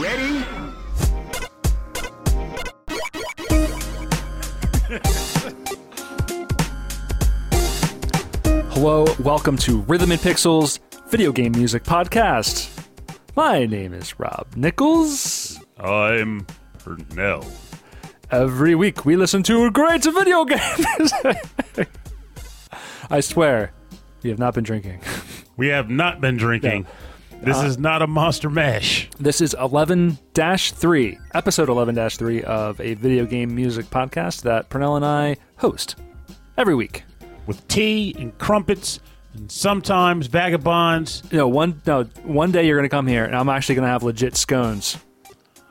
Ready? Hello, welcome to Rhythm and Pixels, video game music podcast. My name is Rob Nichols. I'm Pernell. Every week we listen to great video games. I swear, we have not been drinking. We have not been drinking. No. This is not a monster mash. This is 11-3, episode 11-3 of a video game music podcast that Pernell and I host every week. With tea and crumpets and sometimes vagabonds. One day you're going to come here and I'm actually going to have legit scones.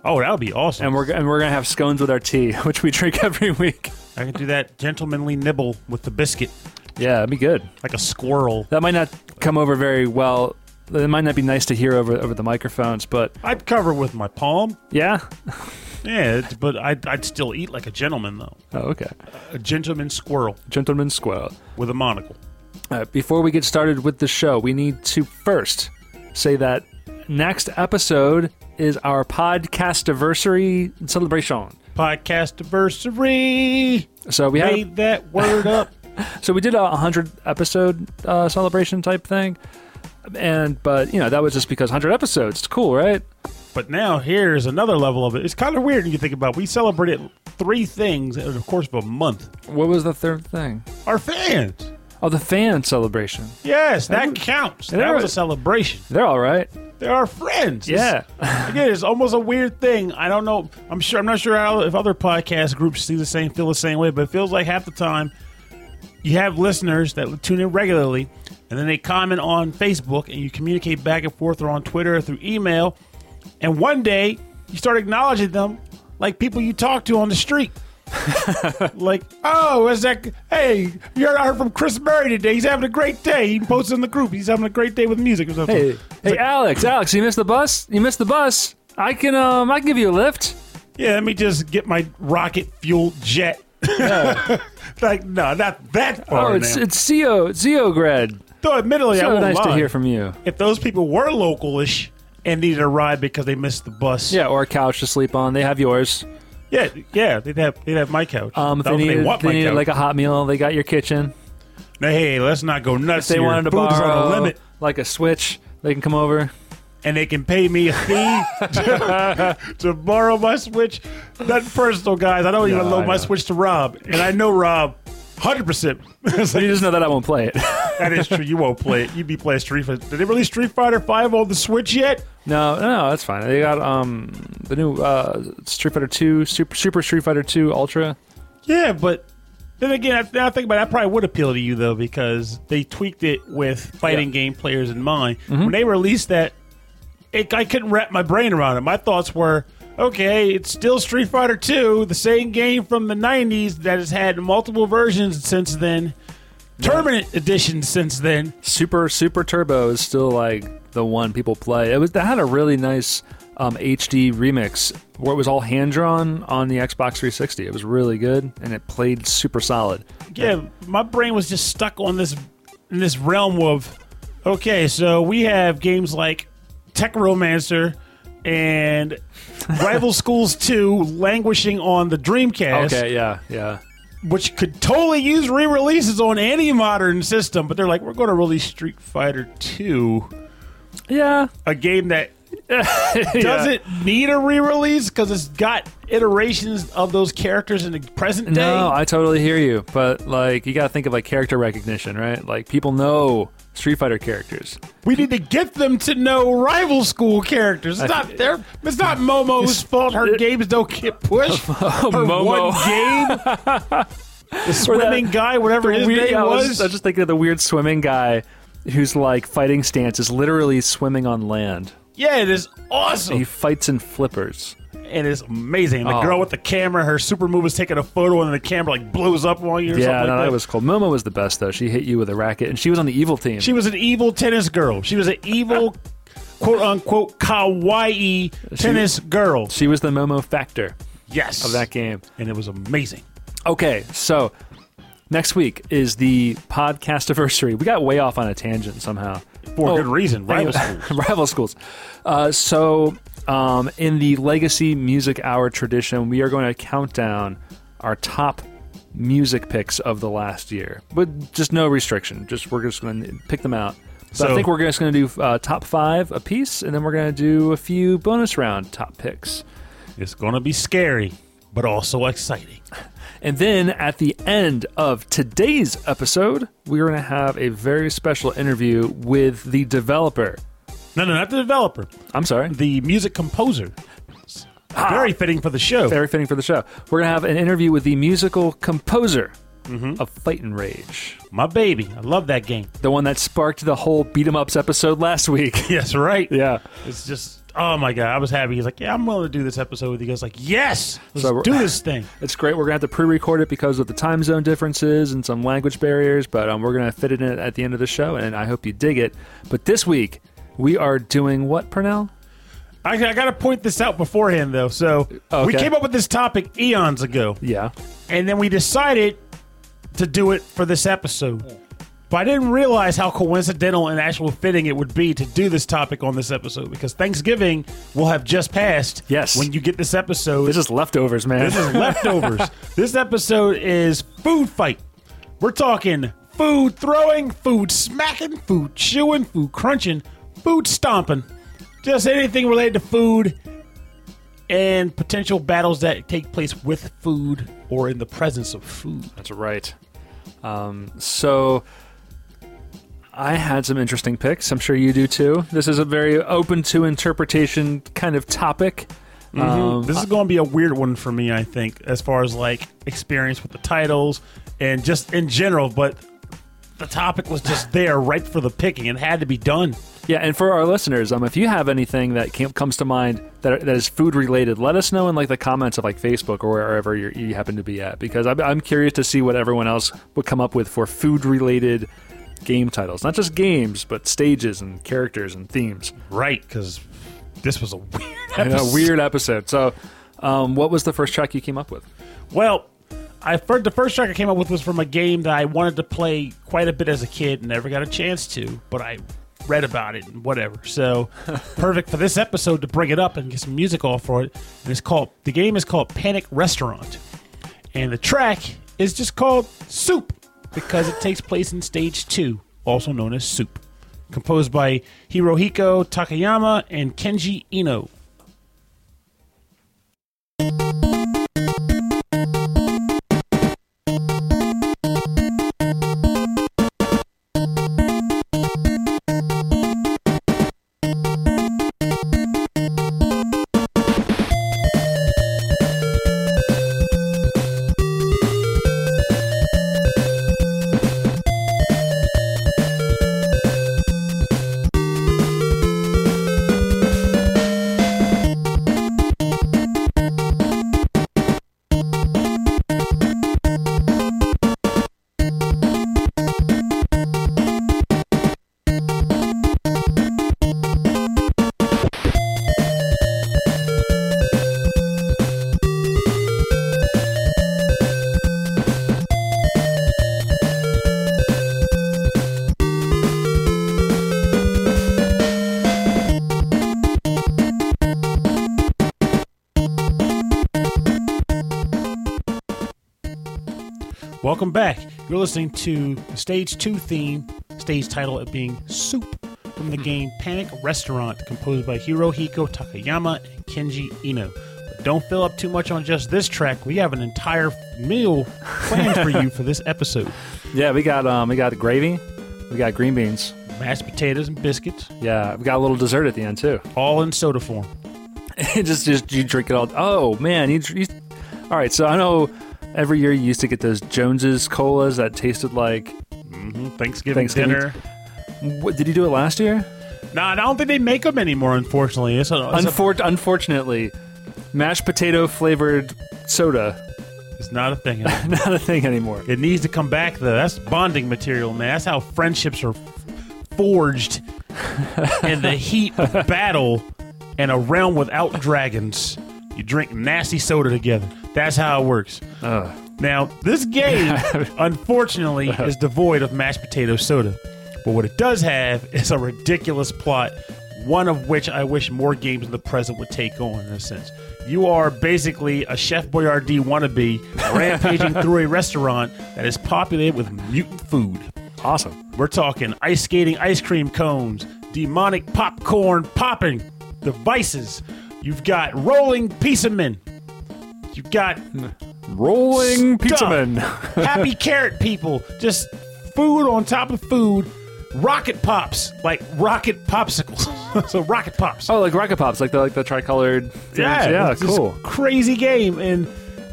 Oh, that would be awesome. And we're going to have scones with our tea, which we drink every week. I can do that gentlemanly nibble with the biscuit. Yeah, that'd be good. Like a squirrel. That might not come over very well. It might not be nice to hear over the microphones, but... I'd cover with my palm. Yeah? Yeah, but I'd still eat like a gentleman, though. Oh, okay. A gentleman squirrel. Gentleman squirrel. With a monocle. Before we get started with the show, we need to first say that next episode is our podcast-iversary celebration. Podcast-iversary! So we made that word up. So we did a 100 episode celebration type thing, but that was just because 100 episodes. It's cool, right? But now here's another level of it. It's kind of weird when you think about it. We celebrated three things over the course of a month. What was the third thing? Our fans. Oh, the fan celebration. Yes, that counts. That was a celebration. They're all right. They're our friends. Yeah. Again, it's almost a weird thing. I don't know. I'm not sure how, if other podcast groups feel the same way, but it feels like half the time you have listeners that tune in regularly, and then they comment on Facebook, and you communicate back and forth or on Twitter or through email, and one day you start acknowledging them like people you talk to on the street. Like, oh, is that? Hey, you heard from Chris Murray today. He's having a great day. He posted in the group. He's having a great day with music or something. Hey, Alex, you missed the bus? I can give you a lift. Yeah, let me just get my rocket-fueled jet. Yeah. Like, no, not that far. Oh, it's Zeograd. Though, admittedly, I won't lie. So nice to hear from you. If those people were localish and needed a ride because they missed the bus, yeah, or a couch to sleep on, they have yours. Yeah, they'd have my couch. If they needed like a hot meal, they got your kitchen. Now, hey, let's not go nuts. If they wanted to borrow on a limit, like a Switch, they can come over. And they can pay me a fee to borrow my Switch. Nothing personal, guys. I don't even loan my Switch to Rob. And I know Rob 100%. So you just know that I won't play it. That is true. You won't play it. You'd be playing Street Fighter. Did they release Street Fighter 5 on the Switch yet? No, that's fine. They got the new Street Fighter 2, Super Street Fighter 2 Ultra. Yeah, but then again, now I think about it, that probably would appeal to you, though, because they tweaked it with fighting game players in mind. Mm-hmm. When they released that, I couldn't wrap my brain around it. My thoughts were, okay, it's still Street Fighter 2, the same game from the 90s that has had multiple versions since then, Terminate edition since then. Super Turbo is still like the one people play. That had a really nice HD remix where it was all hand-drawn on the Xbox 360. It was really good, and it played super solid. Yeah, my brain was just stuck on in this realm of, okay, so we have games like Tech Romancer and Rival Schools 2 languishing on the Dreamcast. Okay, yeah. Which could totally use re-releases on any modern system, but they're like, we're going to release Street Fighter 2. Yeah. A game that doesn't need a re-release because it's got iterations of those characters in the present day. No, I totally hear you, but like you got to think of like character recognition, right? Like people know Street Fighter characters. We need to get them to know Rival School characters. It's not Momo's fault. Her games don't get pushed. Momo. One game. The swimming guy, whatever his name was. I was just thinking of the weird swimming guy whose like fighting stance is literally swimming on land. Yeah, it is awesome. He fights in flippers. And it's amazing. The girl with the camera, her super move is taking a photo, and the camera like blows up on you. Or something like that. That was cool. Momo was the best though. She hit you with a racket, and she was on the evil team. She was an evil tennis girl. She was an evil, quote unquote, kawaii tennis girl. She was the Momo factor. Yes, of that game, and it was amazing. Okay, so next week is the podcast anniversary. We got way off on a tangent somehow. For good reason. Rival schools. So In the Legacy Music Hour tradition, we are going to count down our top music picks of the last year, but just no restriction. Just we're just going to pick them out. So I think we're just going to do top five a piece, and then we're going to do a few bonus round top picks. It's going to be scary, but also exciting. And then at the end of today's episode, we're going to have a very special interview with the developer. No, not the developer. I'm sorry. The music composer. Very fitting for the show. Very fitting for the show. We're going to have an interview with the musical composer of Fight'N Rage. My baby. I love that game. The one that sparked the whole Beat 'em Ups episode last week. Yes, right. Yeah. It's just... Oh my God, I was happy. He's like, yeah, I'm willing to do this episode with you guys. Like, yes, let's do this thing. It's great. We're going to have to pre-record it because of the time zone differences and some language barriers, but we're going to fit it in at the end of the show, and I hope you dig it. But this week, we are doing what, Pernell? I got to point this out beforehand, though. So we came up with this topic eons ago. Yeah. And then we decided to do it for this episode. Yeah. But I didn't realize how coincidental and actual fitting it would be to do this topic on this episode, because Thanksgiving will have just passed. Yes. When you get this episode. This is leftovers, man. This is leftovers. This episode is food fight. We're talking food throwing, food smacking, food chewing, food crunching, food stomping. Just anything related to food and potential battles that take place with food or in the presence of food. That's right. So... I had some interesting picks. I'm sure you do too. This is a very open to interpretation kind of topic. Mm-hmm. This is going to be a weird one for me, I think, as far as like experience with the titles and just in general. But the topic was just there right for the picking. It had to be done. Yeah, and for our listeners, if you have anything that comes to mind that is food related, let us know in like the comments of like Facebook or wherever you happen to be at, because I'm curious to see what everyone else would come up with for food related game titles. Not just games, but stages and characters and themes. Right, because this was a weird episode. So what was the first track you came up with? Well, the first track I came up with was from a game that I wanted to play quite a bit as a kid and never got a chance to, but I read about it and whatever. So perfect for this episode to bring it up and get some music off for it. And the game is called Panic Restaurant. And the track is just called Soup, because it takes place in Stage 2, also known as Soup. Composed by Hirohiko Takayama and Kenji Ino. Welcome back. You're listening to the Stage 2 theme, stage title it being Soup, from the game Panic Restaurant, composed by Hirohiko Takayama and Kenji Ino. But don't fill up too much on just this track. We have an entire meal planned for you for this episode. Yeah, we got gravy, we got green beans, mashed potatoes and biscuits. Yeah, we got a little dessert at the end too. All in soda form. just you drink it all. Oh man, you all right. So I know. Every year you used to get those Jones's colas that tasted like Thanksgiving dinner. What, did you do it last year? No, I don't think they make them anymore, unfortunately. Unfortunately, mashed potato flavored soda. It's not a thing anymore. Not a thing anymore. It needs to come back, though. That's bonding material, man. That's how friendships are forged in the heat of battle and a realm without dragons. You drink nasty soda together. That's how it works. Now, this game, unfortunately, is devoid of mashed potato soda. But what it does have is a ridiculous plot one of which I wish more games in the present would take on, in a sense. You are basically a Chef Boyardee wannabe rampaging through a restaurant that is populated with mutant food. Awesome. We're talking ice skating ice cream cones, demonic popcorn popping devices. You've got rolling pizza men. You've got... rolling pizza men. Happy carrot people. Just food on top of food. Rocket pops, like rocket popsicles. So rocket pops. Oh, like rocket pops, like the tricolored things. Yeah, it's cool. Crazy game, and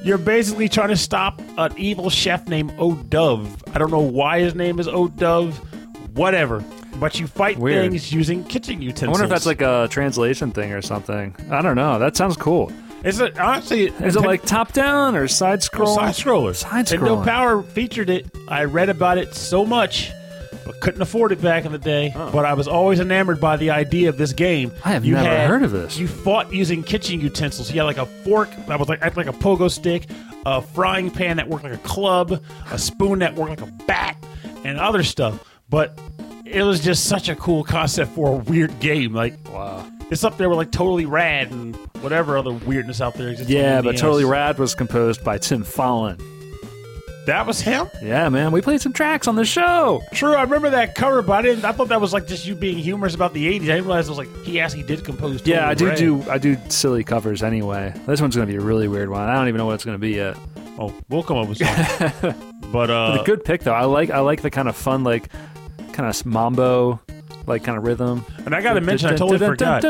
you're basically trying to stop an evil chef named O-Dove. I don't know why his name is O-Dove. Whatever. But you fight things using kitchen utensils. I wonder if that's like a translation thing or something. I don't know. That sounds cool. Is it honestly? Is it like top down or side scroll? Side scroller. Side scroller. Nintendo Power featured it. I read about it so much. Couldn't afford it back in the day, but I was always enamored by the idea of this game. I have never heard of this. You fought using kitchen utensils. You had like a fork that was like a pogo stick, a frying pan that worked like a club, a spoon that worked like a bat, and other stuff. But it was just such a cool concept for a weird game. Like, wow. It's up there with like Totally Rad and whatever other weirdness out there exists. Yeah, but Totally Rad was composed by Tim Fallon. That was him? Yeah, man. We played some tracks on the show. True, I remember that cover, but I thought that was like just you being humorous about the 80s. I didn't realize it was like he actually did compose. Totally yeah, I do silly covers anyway. This one's going to be a really weird one. I don't even know what it's going to be yet. Oh, we'll come up with something. But a good pick though. I like the kind of fun, like kind of mambo, like kind of rhythm. And I got to mention, I totally forgot.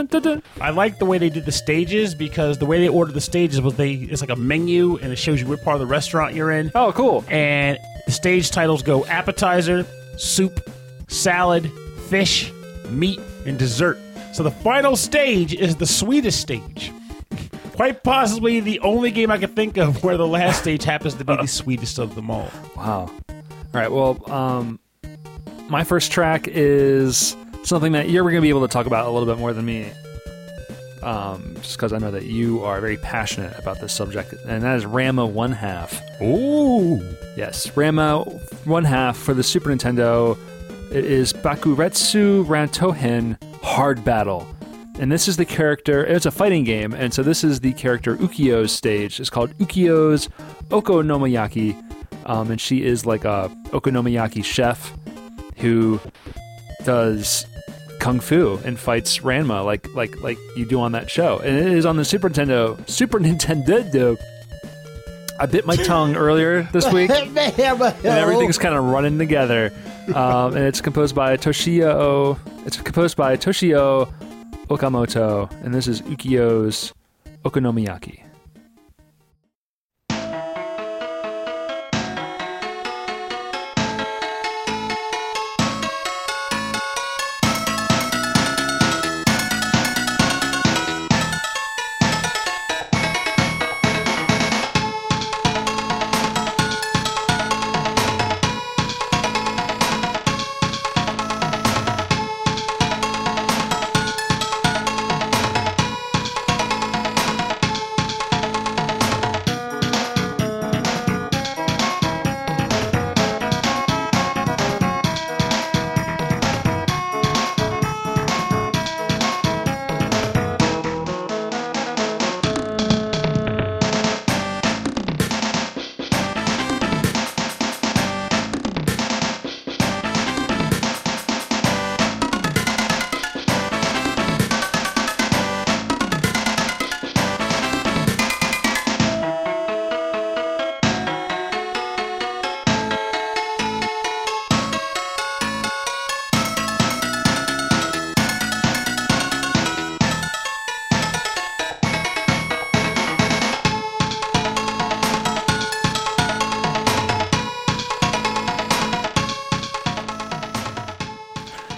I like the way they did the stages, because the way they ordered the stages was it's like a menu and it shows you what part of the restaurant you're in. Oh, cool. And the stage titles go appetizer, soup, salad, fish, meat, and dessert. So the final stage is the sweetest stage. Quite possibly the only game I could think of where the last stage happens to be the sweetest of them all. Wow. All right, well, my first track is something that you're going to be able to talk about a little bit more than me, just because I know that you are very passionate about this subject, and that is Ranma ½ Ooh! Yes, Ranma ½ for the Super Nintendo. It is Bakuretsu Rantohen Hard Battle, and this is the character. It's a fighting game, and so this is the character Ukyo's stage. It's called Ukyo's Okonomiyaki, and she is like a okonomiyaki chef who does kung fu and fights Ranma like you do on that show. And it is on the Super Nintendo. I bit my tongue earlier this week, and everything's kind of running together. And it's composed by Toshio Okamoto, and this is Ukyo's Okonomiyaki.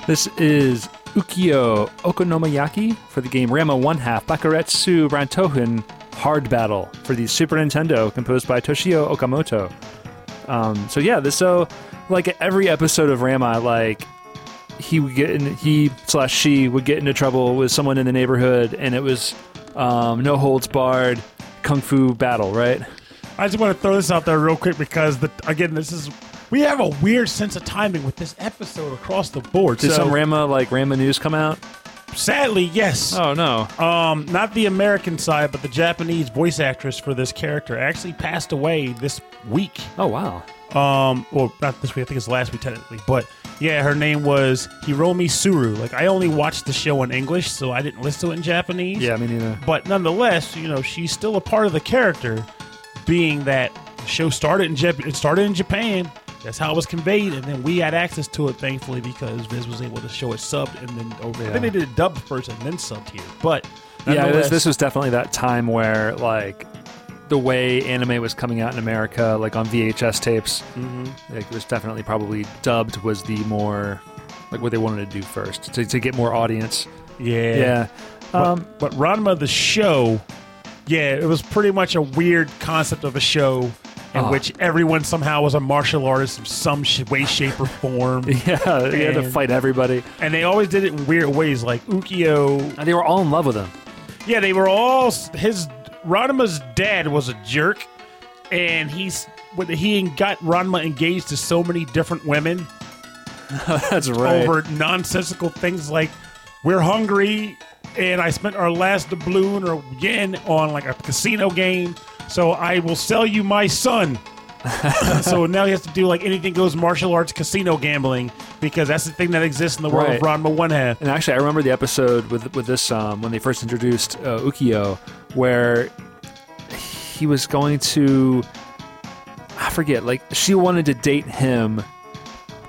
This is Ukyo Okonomiyaki for the game Ranma ½ Bakuretsu Rantohen Hard Battle for the Super Nintendo, composed by Toshio Okamoto. So like every episode of Ranma, like he/she would get into trouble with someone in the neighborhood, and it was no holds barred kung fu battle, right? I just want to throw this out there real quick because we have a weird sense of timing with this episode across the board. Did some Ranma news come out? Sadly, yes. Oh, no. Not the American side, but the Japanese voice actress for this character actually passed away this week. Oh, wow. Well, not this week. I think it's last week, technically. But, yeah, her name was Hiromi Suru. Like, I only watched the show in English, so I didn't listen to it in Japanese. Yeah, me neither. But nonetheless, you know, she's still a part of the character, being that the show started in Japan. That's how it was conveyed, and then we had access to it, thankfully, because Viz was able to show it subbed, and then over there. Then they did a dub first, and then subbed here. But yeah, this was definitely that time where, like, the way anime was coming out in America, like on VHS tapes, like, it was definitely probably dubbed was the more, like, what they wanted to do first to get more audience. Yeah, yeah. But Ranma the show, yeah, it was pretty much a weird concept of a show. In which everyone somehow was a martial artist in some way, shape, or form. Yeah, they had to fight everybody. And they always did it in weird ways, like Ukyo. And they were all in love with him. Yeah, they were all... Ranma's dad was a jerk, and he got Ranma engaged to so many different women. That's right. Over nonsensical things like, we're hungry, and I spent our last doubloon or yen on like a casino game. So I will sell you my son. So now he has to do like anything goes martial arts casino gambling because that's the thing that exists in the world of Ranma ½ And actually, I remember the episode with this when they first introduced Ukyo, where he was going to, I forget, like she wanted to date him.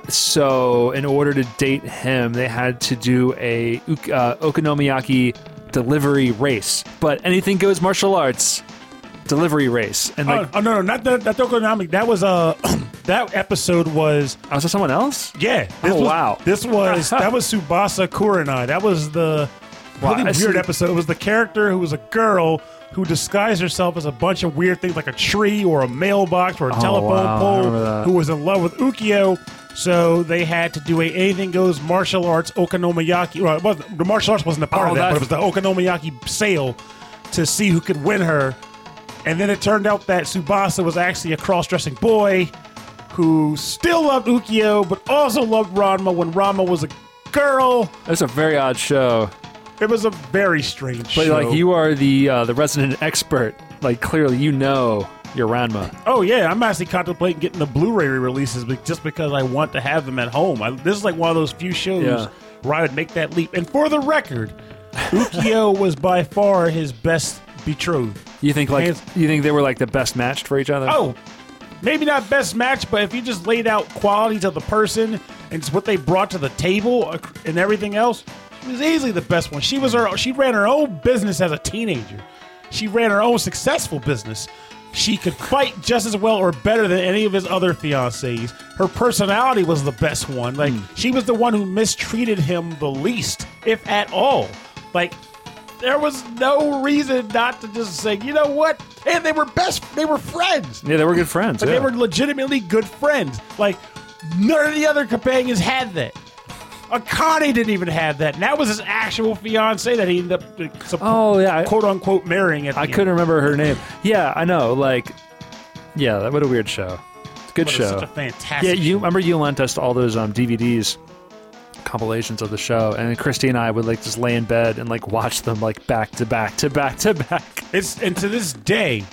So in order to date him, they had to do a okonomiyaki delivery race. But anything goes martial arts. Delivery race and like no, not the economic. That was that episode was. Oh, was it someone else? Yeah. This was that was Tsubasa Kurenai. That was the really weird episode. It was the character who was a girl who disguised herself as a bunch of weird things like a tree or a mailbox or a telephone pole. Who was in love with Ukyo. So they had to do anything goes martial arts okonomiyaki. Well, it wasn't, the martial arts wasn't a part of that, but it was the okonomiyaki sale to see who could win her. And then it turned out that Tsubasa was actually a cross-dressing boy who still loved Ukyo, but also loved Ranma when Ranma was a girl. That's a very odd show. It was a very strange show. But, like, you are the resident expert. Like, clearly you know your Ranma. Oh, yeah. I'm actually contemplating getting the Blu-ray releases just because I want to have them at home. This is, like, one of those few shows where I would make that leap. And for the record, Ukyo was by far his best betrothed. You think they were like the best matched for each other? Oh, maybe not best matched, but if you just laid out qualities of the person and what they brought to the table and everything else, she was easily the best one. She ran her own business as a teenager. She ran her own successful business. She could fight just as well or better than any of his other fiancés. Her personality was the best one. Like she was the one who mistreated him the least, if at all. Like. There was no reason not to just say, you know what? And they were friends. Yeah, they were good friends. Like, yeah. They were legitimately good friends. Like, none of the other companions had that. Akane didn't even have that. And that was his actual fiancée that he ended up, quote-unquote, marrying at the end. I couldn't remember her name. Yeah, I know. Like, yeah, what a weird show. It's a good show. It's such a fantastic show. Yeah, remember you lent us all those DVDs. Compilations of the show, and Christy and I would like just lay in bed and like watch them like back to back to back to back. And to this day,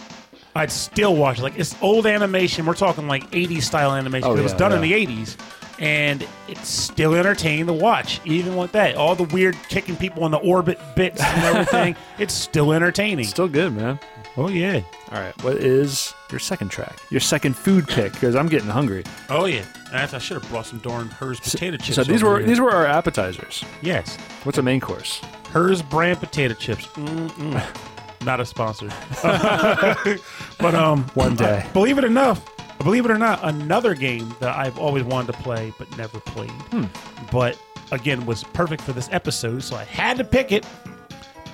I'd still watch it. Like it's old animation. We're talking like 80s style animation. It was done in the 80s, and it's still entertaining to watch. Even with that, all the weird kicking people in the orbit bits and everything, it's still entertaining. It's still good, man. Oh yeah. All right. What is your second track? Your second food pick? Because I'm getting hungry. Oh yeah. I should have brought some darn Hers potato chips. So these were our appetizers. Yes. What's the main course? Hers brand potato chips. Mm-mm. Not a sponsor. But one day. Believe it or not, another game that I've always wanted to play but never played. But again, was perfect for this episode, so I had to pick it.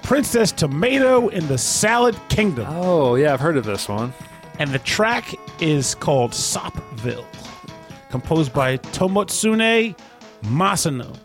Princess Tomato in the Salad Kingdom. Oh, yeah, I've heard of this one. And the track is called Sopville, composed by Tomotsune Masuno.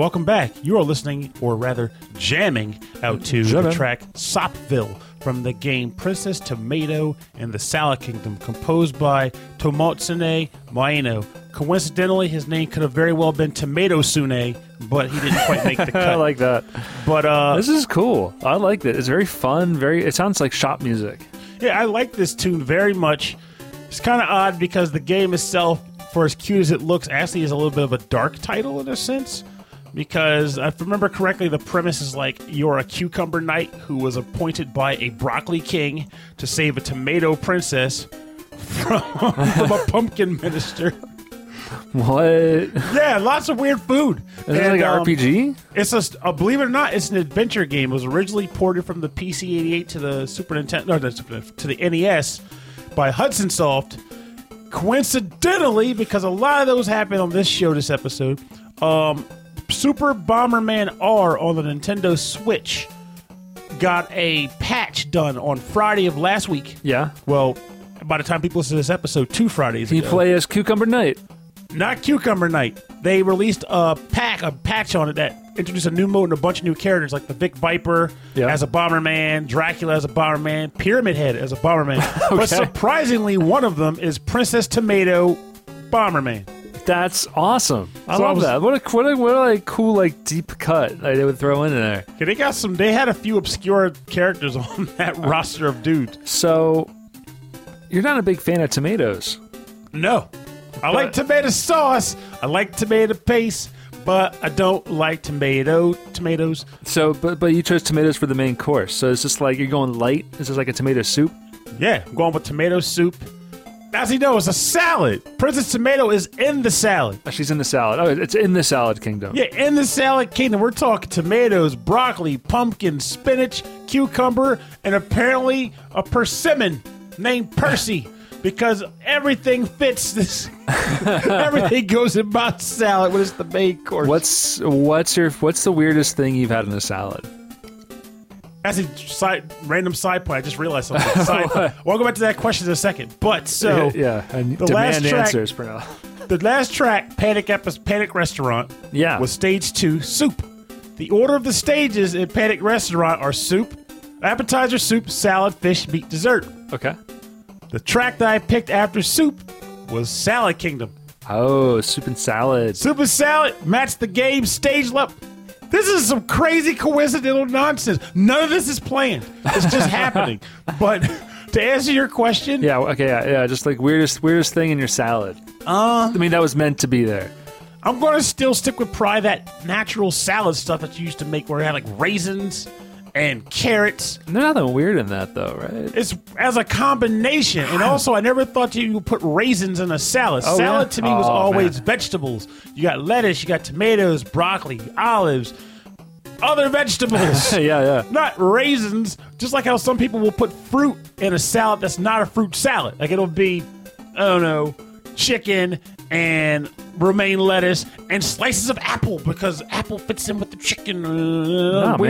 Welcome back. You are listening, or rather jamming out to the track Sopville from the game Princess Tomato and the Salad Kingdom, composed by Tomotsune Masuno. Coincidentally, his name could have very well been Tomato Sune, but he didn't quite make the cut. I like that. But this is cool. I like it. It's very fun. It sounds like shop music. Yeah, I like this tune very much. It's kind of odd because the game itself, for as cute as it looks, actually is a little bit of a dark title in a sense. Because if I remember correctly, the premise is like you're a cucumber knight who was appointed by a broccoli king to save a tomato princess from a pumpkin minister. What? Yeah, lots of weird food. Is it like an RPG? It's believe it or not, it's an adventure game. It was originally ported from the PC-88 to the Super Nintendo, to the NES by Hudson Soft. Coincidentally, because a lot of those happened on this show this episode, Super Bomberman R on the Nintendo Switch got a patch done on Friday of last week. Yeah. Well, by the time people listen to this episode, 2 Fridays ago. You play as Cucumber Knight. Not Cucumber Knight. They released a patch on it that introduced a new mode and a bunch of new characters, like the Vic Viper as a Bomberman, Dracula as a Bomberman, Pyramid Head as a Bomberman. Okay. But surprisingly, one of them is Princess Tomato Bomberman. That's awesome. I love that. What a cool, like, deep cut they would throw in there. Yeah, they got some. They had a few obscure characters on that roster of dudes. So, you're not a big fan of tomatoes. No. I like tomato sauce. I like tomato paste, but I don't like tomatoes. So, but you chose tomatoes for the main course. So it's just like you're going light. Is this like a tomato soup? Yeah, I'm going with tomato soup. As you know, it's a salad. Princess Tomato is in the salad. Oh, she's in the salad. Oh, it's in the Salad Kingdom. Yeah, in the Salad Kingdom. We're talking tomatoes, broccoli, pumpkin, spinach, cucumber, and apparently a persimmon named Percy. Because everything fits this. Everything goes in my salad when it's the main course. What's the weirdest thing you've had in a salad? That's a random side point. I just realized something. We'll go back to that question in a second. But so and the last track, answers, Pernell. The last track, Panic Restaurant, was stage 2 soup. The order of the stages in Panic Restaurant are soup, appetizer, soup, salad, fish, meat, dessert. Okay. The track that I picked after soup was Salad Kingdom. Oh, soup and salad. Soup and salad matched the game stage level. This is some crazy coincidental nonsense. None of this is planned. It's just happening. But to answer your question... Yeah, okay, yeah. Just like weirdest thing in your salad. I mean, that was meant to be there. I'm going to still stick with probably that natural salad stuff that you used to make where it had like raisins and carrots. There's nothing weird in that, though, right? It's as a combination. And also, I never thought you would put raisins in a salad. Oh, salad to me was always vegetables. You got lettuce, you got tomatoes, broccoli, olives, other vegetables. Yeah. Not raisins. Just like how some people will put fruit in a salad that's not a fruit salad. Like it'll be, I don't know, chicken and romaine lettuce and slices of apple because apple fits in with the chicken.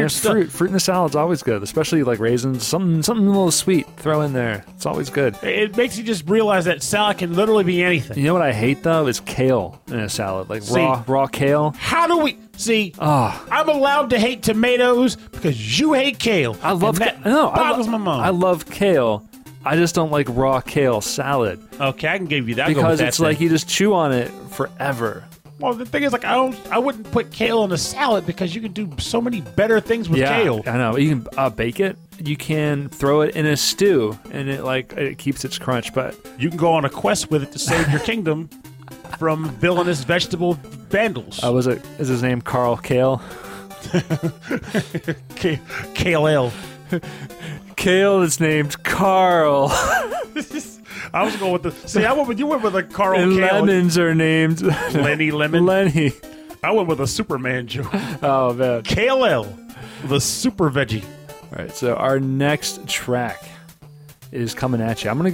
Stuff. Fruit in the salad's always good, especially like raisins. Something a little sweet, throw in there. It's always good. It makes you just realize that salad can literally be anything. You know what I hate though is kale in a salad, like raw kale. How do we see? Oh. I'm allowed to hate tomatoes because you hate kale. I love that. No, boggles my mind. I love kale. I just don't like raw kale salad. Okay, I can give you that. Because it's like you just chew on it forever. Well, the thing is, like, I wouldn't put kale in a salad because you can do so many better things with kale. I know. You can bake it. You can throw it in a stew, and it keeps its crunch. But you can go on a quest with it to save your kingdom from villainous vegetable vandals. Is his name Carl Kale? Kale Ale. Kale is named Carl. I was going with the... See, you went with a Carl and Kale. Lemons are named... Lenny Lemon. Lenny. I went with a Superman joke. Oh, man. Kale, the super veggie. All right, so our next track is coming at you. I'm going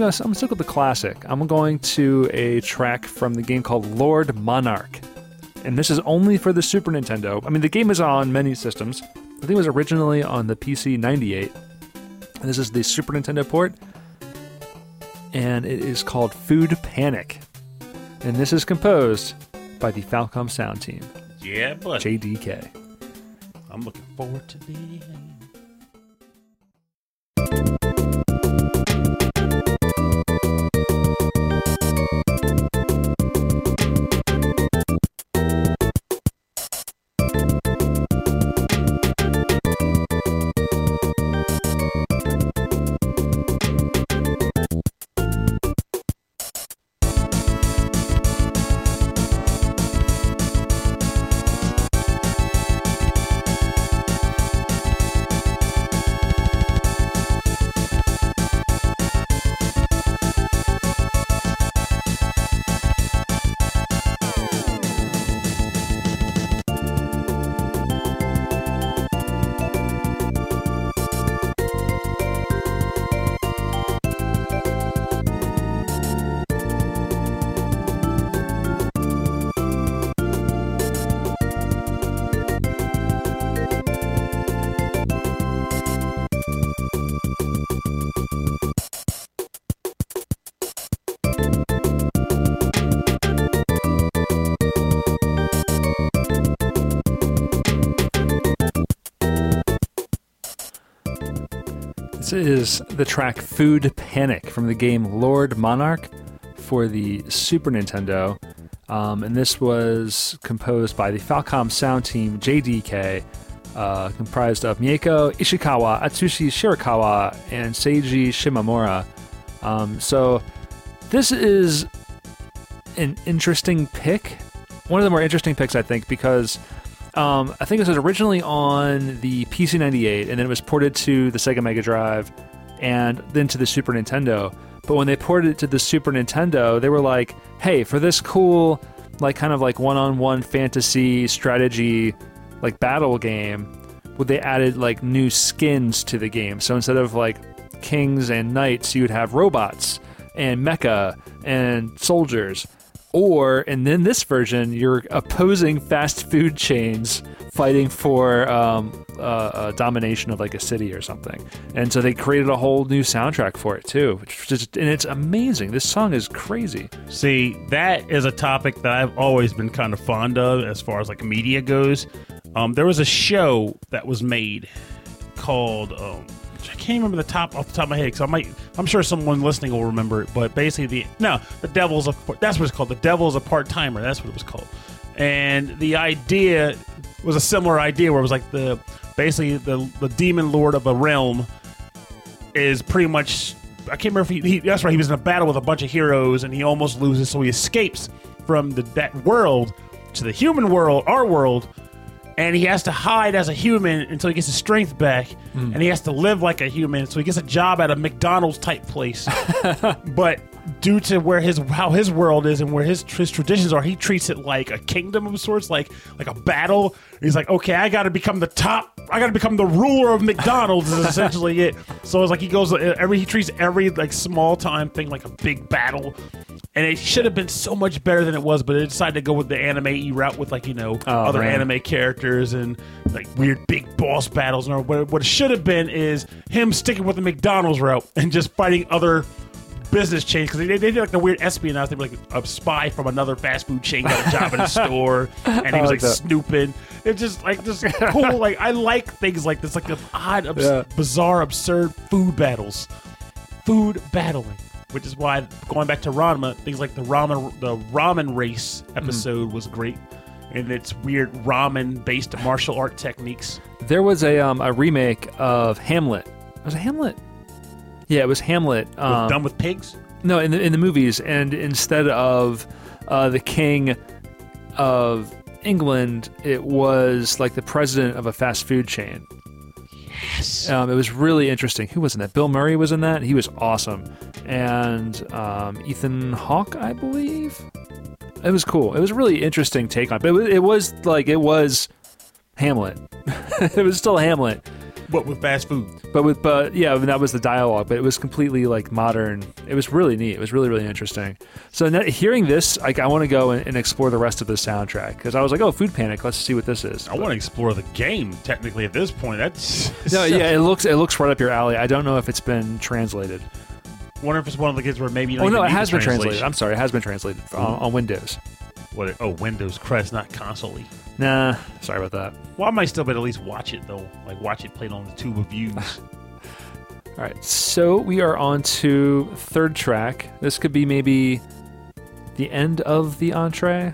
to stick with the classic. I'm going to a track from the game called Lord Monarch. And this is only for the Super Nintendo. I mean, the game is on many systems. I think it was originally on the PC 98. And this is the Super Nintendo port, and it is called Food Panic. And this is composed by the Falcom Sound Team. Yeah, but JDK. I'm looking forward to the end. Is the track Food Panic from the game Lord Monarch for the Super Nintendo, and this was composed by the Falcom Sound Team JDK, comprised of Mieko Ishikawa, Atsushi Shirakawa, and Seiji Shimamura. So this is an interesting pick, one of the more interesting picks I think, because I think this was originally on the PC-98, and then it was ported to the Sega Mega Drive and then to the Super Nintendo. But when they ported it to the Super Nintendo, they were like, hey, for this cool, like, kind of like one-on-one fantasy strategy, like, battle game, well, they added, like, new skins to the game. So instead of, like, kings and knights, you would have robots and mecha and soldiers. Or, and then this version, you're opposing fast food chains fighting for a domination of, like, a city or something. And so they created a whole new soundtrack for it, too. And it's amazing. This song is crazy. See, that is a topic that I've always been kind of fond of as far as, like, media goes. There was a show that was made called... I can't remember off the top of my head, so I'm sure someone listening will remember it. But basically, that's what it's called. The Devil's a Part-Timer. That's what it was called. And the idea was a similar idea where it was like the demon lord of a realm is pretty much. I can't remember if he that's right. He was in a battle with a bunch of heroes and he almost loses, so he escapes from that world to the human world, our world. And he has to hide as a human until he gets his strength back. Mm. And he has to live like a human. So he gets a job at a McDonald's-type place. But due to how his world is and where his traditions are, he treats it like a kingdom of sorts, like a battle. And he's like, okay, I got to become the top. I got to become the ruler of McDonald's is essentially it. So it's like he treats every, like, small-time thing like a big battle. And it should have been so much better than it was, but it decided to go with the anime-y route with, like, you know, anime characters and, like, weird big boss battles. And what it should have been is him sticking with the McDonald's route and just fighting other business chains. Because they did, like, the weird espionage. They were, like, a spy from another fast food chain got a job in a store. And he was, like, snooping. It's just, like, just cool. Like, I like things like this. Like, the odd, bizarre, absurd food battles. Food battling. Which is why, going back to Ranma, things like the ramen race episode was great, and it's weird ramen-based martial art techniques. There was a remake of Hamlet. Was it Hamlet? Yeah, it was Hamlet. Done with pigs? No, in the movies, and instead of the king of England, it was like the president of a fast food chain. Yes. It was really interesting. Who was in that? Bill Murray was in that. He was awesome. And Ethan Hawke, I believe. It was cool. It was a really interesting take on it. But it was Hamlet. It was still Hamlet. But with fast food. But that was the dialogue. But it was completely, like, modern. It was really neat. It was really, really interesting. So now, hearing this, like, I want to go and explore the rest of the soundtrack because I was like, oh, Food Panic. Let's see what this is. I want to explore the game. Technically, at this point, that's it looks right up your alley. I don't know if it's been translated. I wonder if it's one of the kids where maybe. It has been translated. I'm sorry, it has been translated on Windows. What? Oh, Windows Crest, not console-y. Nah, sorry about that. Well, I might still, but at least watch it, though. Like, watch it played on the Tube of Views. All right, so we are on to third track. This could be maybe the end of the entree.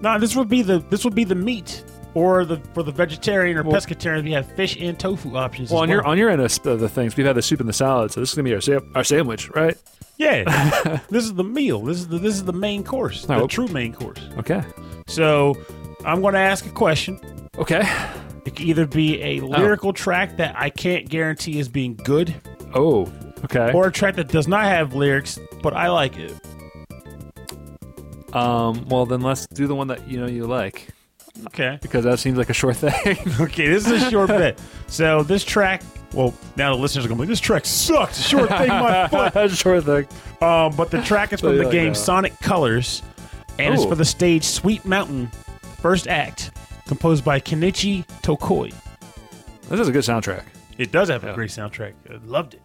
No, this would be the meat, or for the vegetarian or pescatarian. We have fish and tofu options. Well, on your end of the things, we've had the soup and the salad, so this is gonna be our sandwich, right? Yeah, this is the meal. This is the main course, the true main course. Okay. So I'm gonna ask a question. Okay. It could either be a lyrical track that I can't guarantee is being good. Oh, okay. Or a track that does not have lyrics, but I like it. Well, then let's do the one that you know you like. Okay. Because that seems like a short thing. Okay, this is a short bit. So this track, well, now the listeners are going to be like, this track sucked. Short thing, my foot. Short thing. But the track is from the game Sonic Colors, and it's for the stage Sweet Mountain, first act, composed by Kenichi Tokoi. This is a good soundtrack. It does have a great soundtrack. I loved it.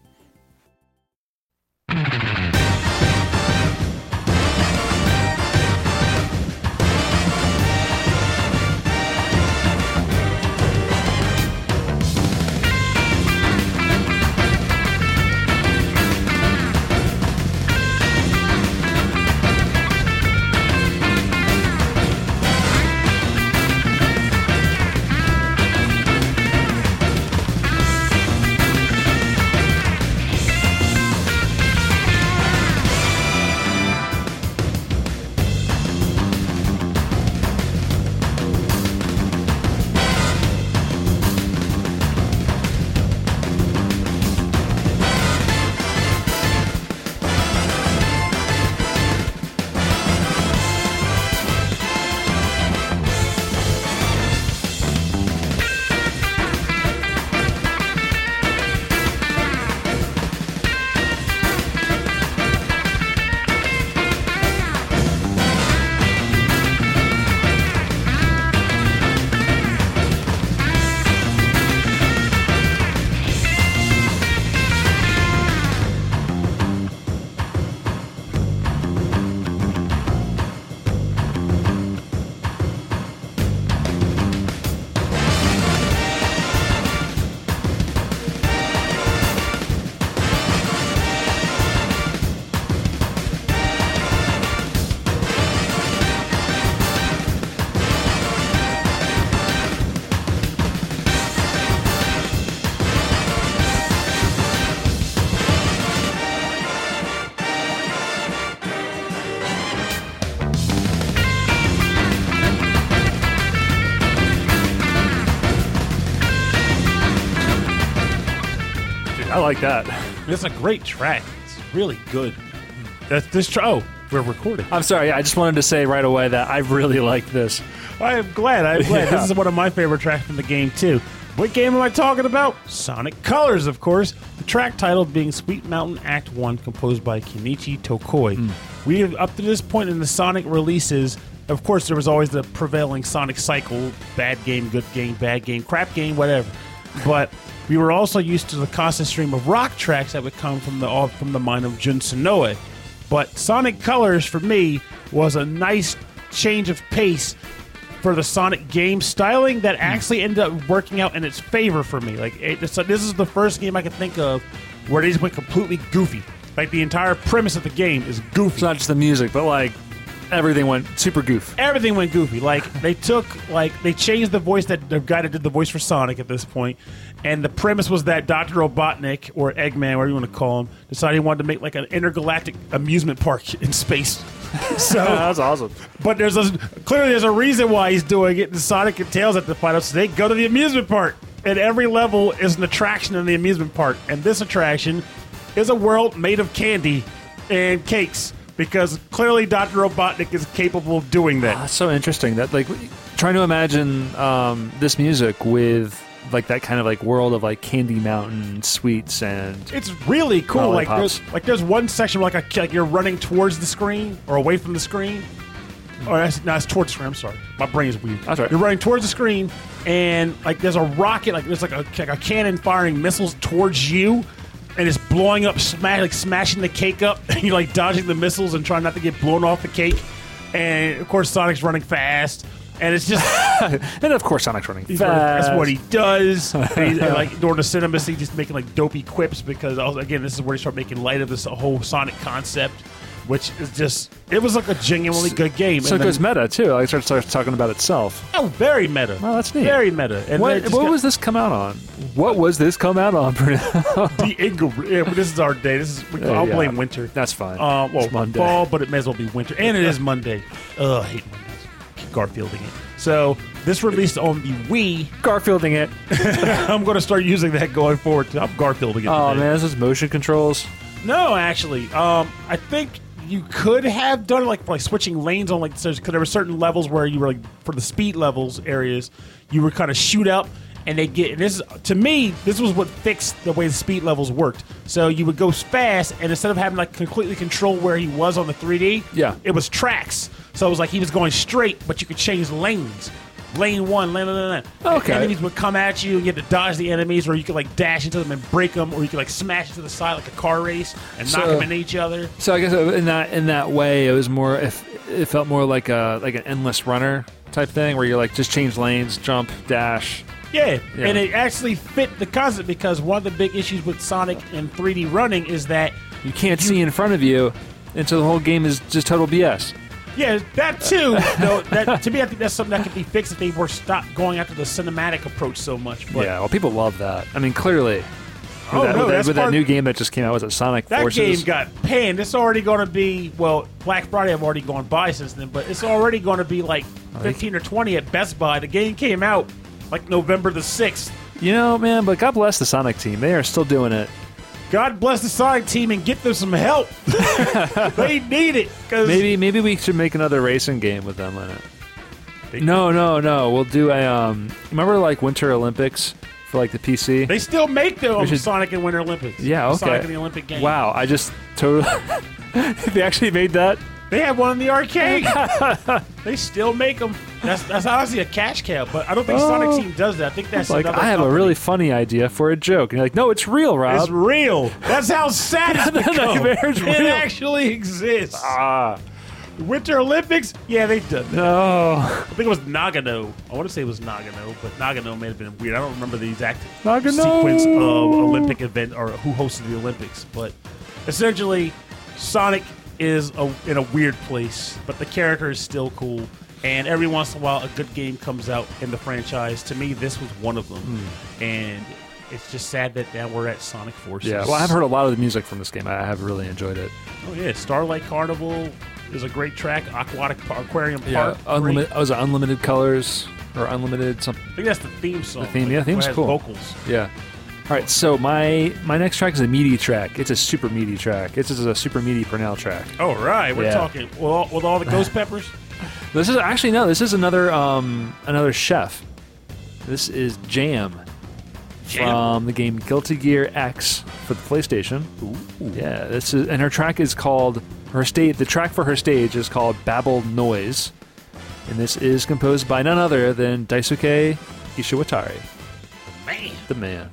Like that. It's a great track. It's really good. That's this track. Oh, we're recording. I'm sorry. I just wanted to say right away that I really like this. I am glad. Yeah. This is one of my favorite tracks from the game, too. What game am I talking about? Sonic Colors, of course. The track title being Sweet Mountain Act 1, composed by Kenichi Tokoi. We have, up to this point in the Sonic releases, of course, there was always the prevailing Sonic cycle, bad game, good game, bad game, crap game, whatever. But we were also used to the constant stream of rock tracks that would come from the mind of Jun Sonoe. But Sonic Colors, for me, was a nice change of pace for the Sonic game styling that actually ended up working out in its favor for me. Like, this is the first game I can think of where they just went completely goofy. Like, the entire premise of the game is goofy. It's not just the music, but, like, everything went super goof. Everything went goofy. Like, they changed the voice, that the guy that did the voice for Sonic at this point. And the premise was that Dr. Robotnik, or Eggman, whatever you want to call him, decided he wanted to make like an intergalactic amusement park in space. So that's awesome. But there's a reason why he's doing it, and Sonic and Tails have to fight out, so they go to the amusement park. And every level is an attraction in the amusement park. And this attraction is a world made of candy and cakes, because clearly Dr. Robotnik is capable of doing that. That's so interesting. That, like, trying to imagine this music with, like, that kind of, like, world of, like, Candy Mountain sweets and it's really cool. Like, there's one section where, like you're running towards the screen or away from the screen. Oh, it's towards the screen. I'm sorry. My brain is weird. That's right. You're running towards the screen, and, like, there's a rocket. Like, there's, like a cannon firing missiles towards you, and it's blowing up, smashing the cake up, and you're, like, dodging the missiles and trying not to get blown off the cake. and of course Sonic's running fast, and it's just and of course Sonic's running fast. That's what he does. and like during the cinema scene, just making like dopey quips because again, this is where he started making light of this whole Sonic concept. Which is just, it was like a genuinely good game. So and it goes meta, too. Like, it starts talking about itself. Oh, very meta. Well, that's neat. Very meta. And what was this come out on? What was this come out on? This is our day. I'll blame winter. That's fine. Well, it's Monday. Fall, but it may as well be winter. And it is Monday. Ugh, I hate Mondays. Keep Garfielding it. So, this released on the Wii. Garfielding it. I'm going to start using that going forward. I'm Garfielding it. Oh, man, is this motion controls? No, actually. I think... You could have done like switching lanes on like, because there were certain levels where you were like for the speed levels areas, you were kind of shoot up and they get. And this is, to me, this was what fixed the way the speed levels worked. So you would go fast, and instead of having like completely control where he was on the 3D, it was tracks. So it was like he was going straight, but you could change lanes. Lane one, lane. Okay. Enemies would come at you, and you had to dodge the enemies, or you could like dash into them and break them, or you could like smash to the side like a car race and knock them into each other. So I guess in that way, it was more. It felt more like an endless runner type thing, where you're like just change lanes, jump, dash. Yeah, and it actually fit the concept because one of the big issues with Sonic and 3D running is that you can't see in front of you, and so the whole game is just total BS. Yeah, that too. Though that, to me, I think that's something that could be fixed if they were stopped going after the cinematic approach so much. But. Yeah, well, people love that. I mean, clearly. With that new game that just came out, was it Sonic Forces? That game got panned. It's already going to be, well, Black Friday I've already gone by since then, but it's already going to be like 15 or 20 at Best Buy. The game came out like November the 6th. You know, man, but God bless the Sonic team. They are still doing it. God bless the Sonic team and get them some help. They need it. Maybe we should make another racing game with them in it. No. We'll do a remember like Winter Olympics for like the PC. They still make those Sonic and Winter Olympics. Yeah, okay. Sonic and the Olympic game. Wow, I just totally they actually made that. They have one in the arcade. They still make them. That's honestly a cash cow, but I don't think Sonic Team does that. I think that's like, I have a really funny idea for a joke. And you're like, no, it's real, Rob. It's real. That's how sad it's become. It actually exists. Winter Olympics? Yeah, they've done that. No. I think it was Nagano. I want to say it was Nagano, but Nagano may have been weird. I don't remember the exact sequence of Olympic event or who hosted the Olympics, but essentially Sonic is in a weird place, but the character is still cool, and every once in a while a good game comes out in the franchise. To me, this was one of them, and it's just sad that now we're at Sonic Forces. Yeah, well, I've heard a lot of the music from this game. I have really enjoyed it. Oh yeah, Starlight Carnival is a great track. Aquatic Aquarium Park. Yeah, Unlimited Colors or Unlimited something. I think that's the theme song. The theme, theme's cool. Vocals. Yeah. All right, so my next track is a meaty track. It's a super meaty track. It's a super meaty Pernell track. All right, we're talking with all the ghost peppers. This is actually this is another chef. This is Jam from the game Guilty Gear X for the PlayStation. Ooh. Yeah, this is, and her track is called the track for her stage is called Babble Noise, and this is composed by none other than Daisuke Ishiwatari, the man.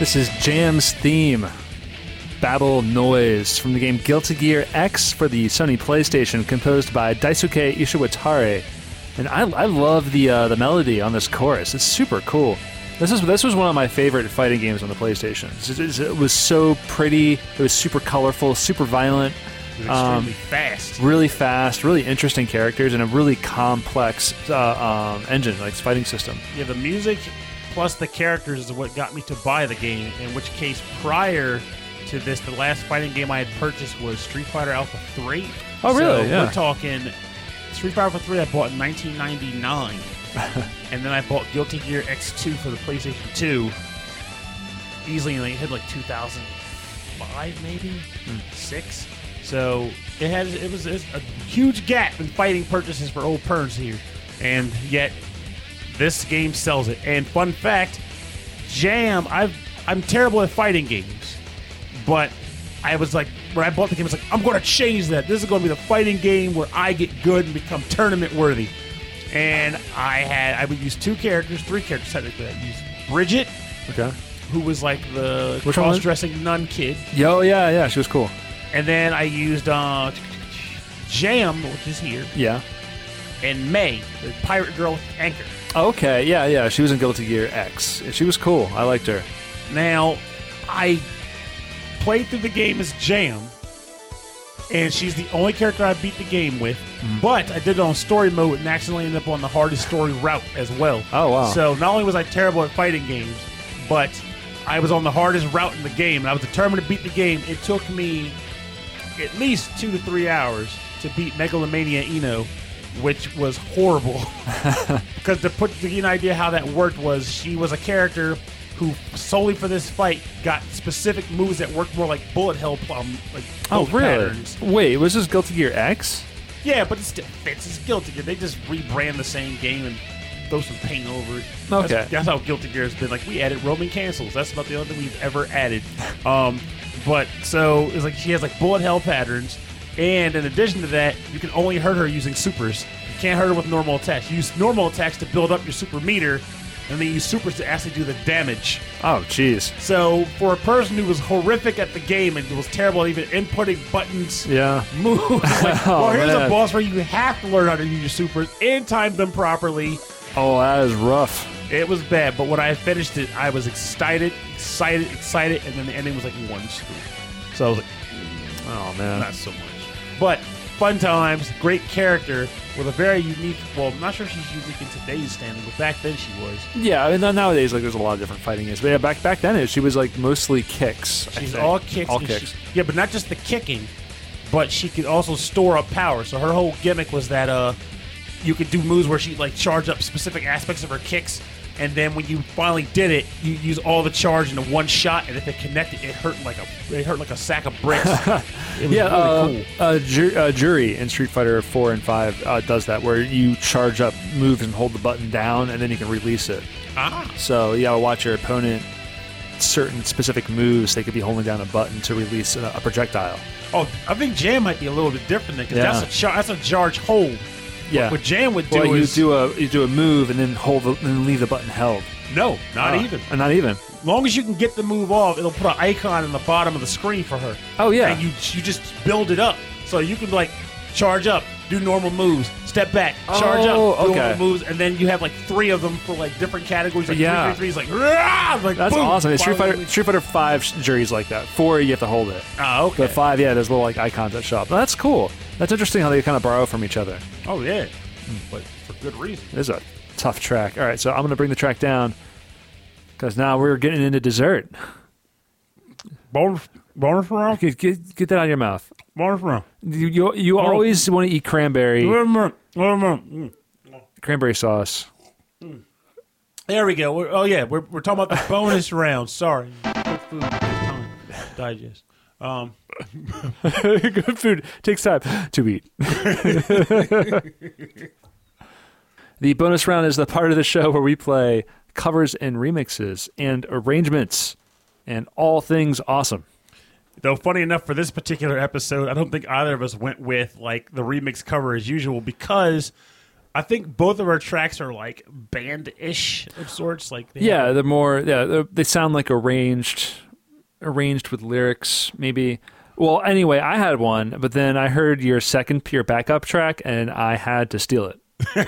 This is Jam's theme, Battle Noise, from the game Guilty Gear X for the Sony PlayStation, composed by Daisuke Ishiwatari. And I love the melody on this chorus. It's super cool. This was one of my favorite fighting games on the PlayStation. It was so pretty. It was super colorful, super violent. It was extremely fast. Really fast, really interesting characters, and a really complex engine, like fighting system. Yeah, the music plus the characters is what got me to buy the game, in which case prior to this, the last fighting game I had purchased was Street Fighter Alpha 3. Oh, really? So yeah. We're talking Street Fighter Alpha 3 I bought in 1999. And then I bought Guilty Gear X2 for the PlayStation 2. Easily, and it hit like 2005, maybe 6. So it was a huge gap in fighting purchases for old perns here, and yet this game sells it. And fun fact, Jam, I'm terrible at fighting games, but I was like, when I bought the game, I was like, I'm going to change that. This is going to be the fighting game where I get good and become tournament worthy. And I would use three characters technically. I'd use Bridget, who was like the cross-dressing nun kid. Yo, yeah, she was cool. And then I used Jam, which is here. Yeah. And May, the pirate girl with anchor. Okay, yeah, she was in Guilty Gear X. She was cool. I liked her. Now, I played through the game as Jam, and she's the only character I beat the game with, but I did it on story mode and accidentally ended up on the hardest story route as well. Oh, wow. So not only was I terrible at fighting games, but I was on the hardest route in the game, and I was determined to beat the game. It took me at least 2 to 3 hours to beat Megalomania Ino, which was horrible. Because to give you an idea how that worked was, she was a character who solely for this fight got specific moves that worked more like bullet hell patterns. Wait, was this Guilty Gear X? Yeah, but it still fits. It's Guilty Gear. They just rebrand the same game and throw some paint over it. Okay. That's how Guilty Gear has been. Like, we added roaming cancels. That's about the only thing we've ever added. But so it's like she has like bullet hell patterns, and in addition to that, you can only hurt her using supers. You can't hurt her with normal attacks. You use normal attacks to build up your super meter, and they use supers to actually do the damage. Oh, jeez. So, for a person who was horrific at the game and was terrible at even inputting buttons, moves, like, well, here's a boss where you have to learn how to use your supers and time them properly. Oh, that is rough. It was bad, but when I finished it, I was excited, and then the ending was like one screw. So I was like, oh, man. Not so much. But fun times, great character with a very unique, well, I'm not sure she's unique in today's standard, but back then she was. Yeah, I mean, nowadays, like, there's a lot of different fighting games. But yeah, back then, she was like mostly kicks. She's all kicks. All kicks. Yeah, but not just the kicking, but she could also store up power. So her whole gimmick was that you could do moves where she like charge up specific aspects of her kicks, and then when you finally did it, you use all the charge into one shot, and if it connected, it hurt like a sack of bricks. It was really cool. Jury in Street Fighter 4 and 5 does that, where you charge up moves and hold the button down, and then you can release it. So you gotta watch your opponent certain specific moves. They could be holding down a button to release a projectile. Oh, I think Jam might be a little bit different then, because that's a charge hold. Yeah. What Jam would do is you do a move and then leave the button held. No, not even. As long as you can get the move off, it'll put an icon in the bottom of the screen for her. Oh yeah. And you just build it up, so you can like charge up, do normal moves, step back, charge up, do normal moves, and then you have like three of them for like different categories. Like 3, 3, 3's like, rah! Like that's boom, awesome. Street Fighter 5 juries like that. 4, you have to hold it. Oh, okay. But 5, there's little like icons that show up. Well, that's cool. That's interesting how they kind of borrow from each other. Oh, yeah. But for good reason. It is a tough track. All right, so I'm going to bring the track down because now we're getting into dessert. Bonus round? Get that out of your mouth. Bonus round. You always want to eat cranberry. Cranberry sauce. There we go. We're talking about the bonus round. Sorry. Good food. Time. Digest. Good food takes time to eat. The bonus round is the part of the show where we play covers and remixes and arrangements and all things awesome. Though funny enough, for this particular episode, I don't think either of us went with like the remix cover as usual, because I think both of our tracks are like band-ish of sorts. Like they sound like arranged with lyrics, maybe. Well, anyway, I had one, but then I heard your second pure backup track, and I had to steal it.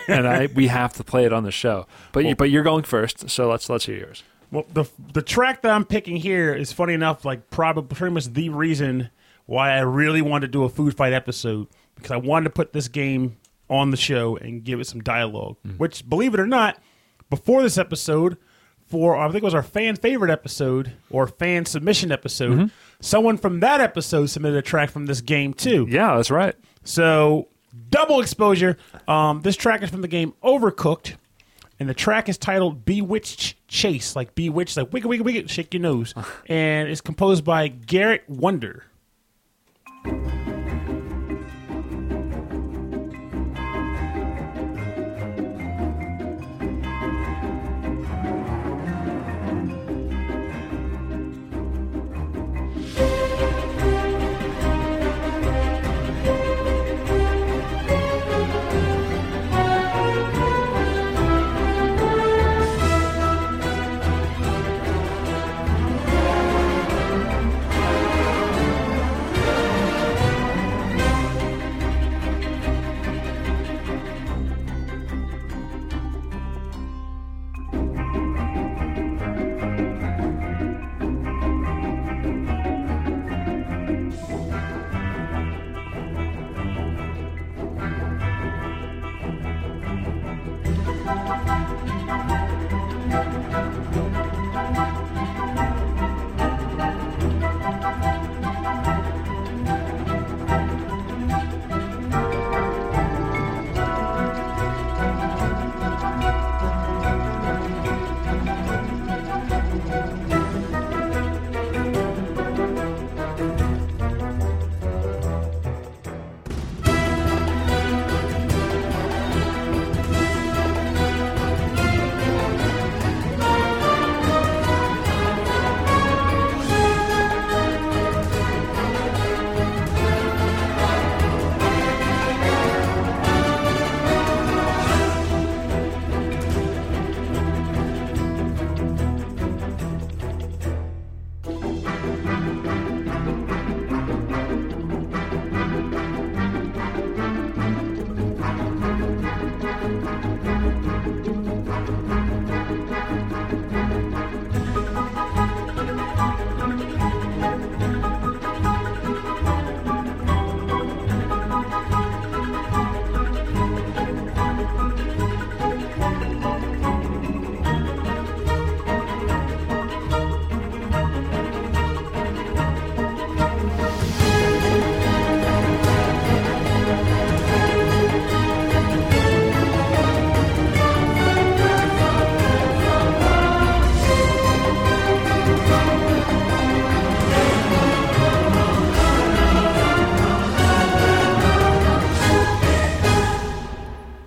And we have to play it on the show. But well, you're going first, so let's hear yours. Well, the track that I'm picking here is funny enough, like probably pretty much the reason why I really wanted to do a food fight episode, because I wanted to put this game on the show and give it some dialogue. Mm-hmm. Which, believe it or not, before this episode, for I think it was our fan favorite episode or fan submission episode, mm-hmm. someone from that episode submitted a track from this game too. Yeah, that's right. So double exposure. This track is from the game Overcooked, and the track is titled Bewitched Chase, like bewitched, like wiggle, wiggle, wiggle, shake your nose. And it's composed by Garrett Wonder.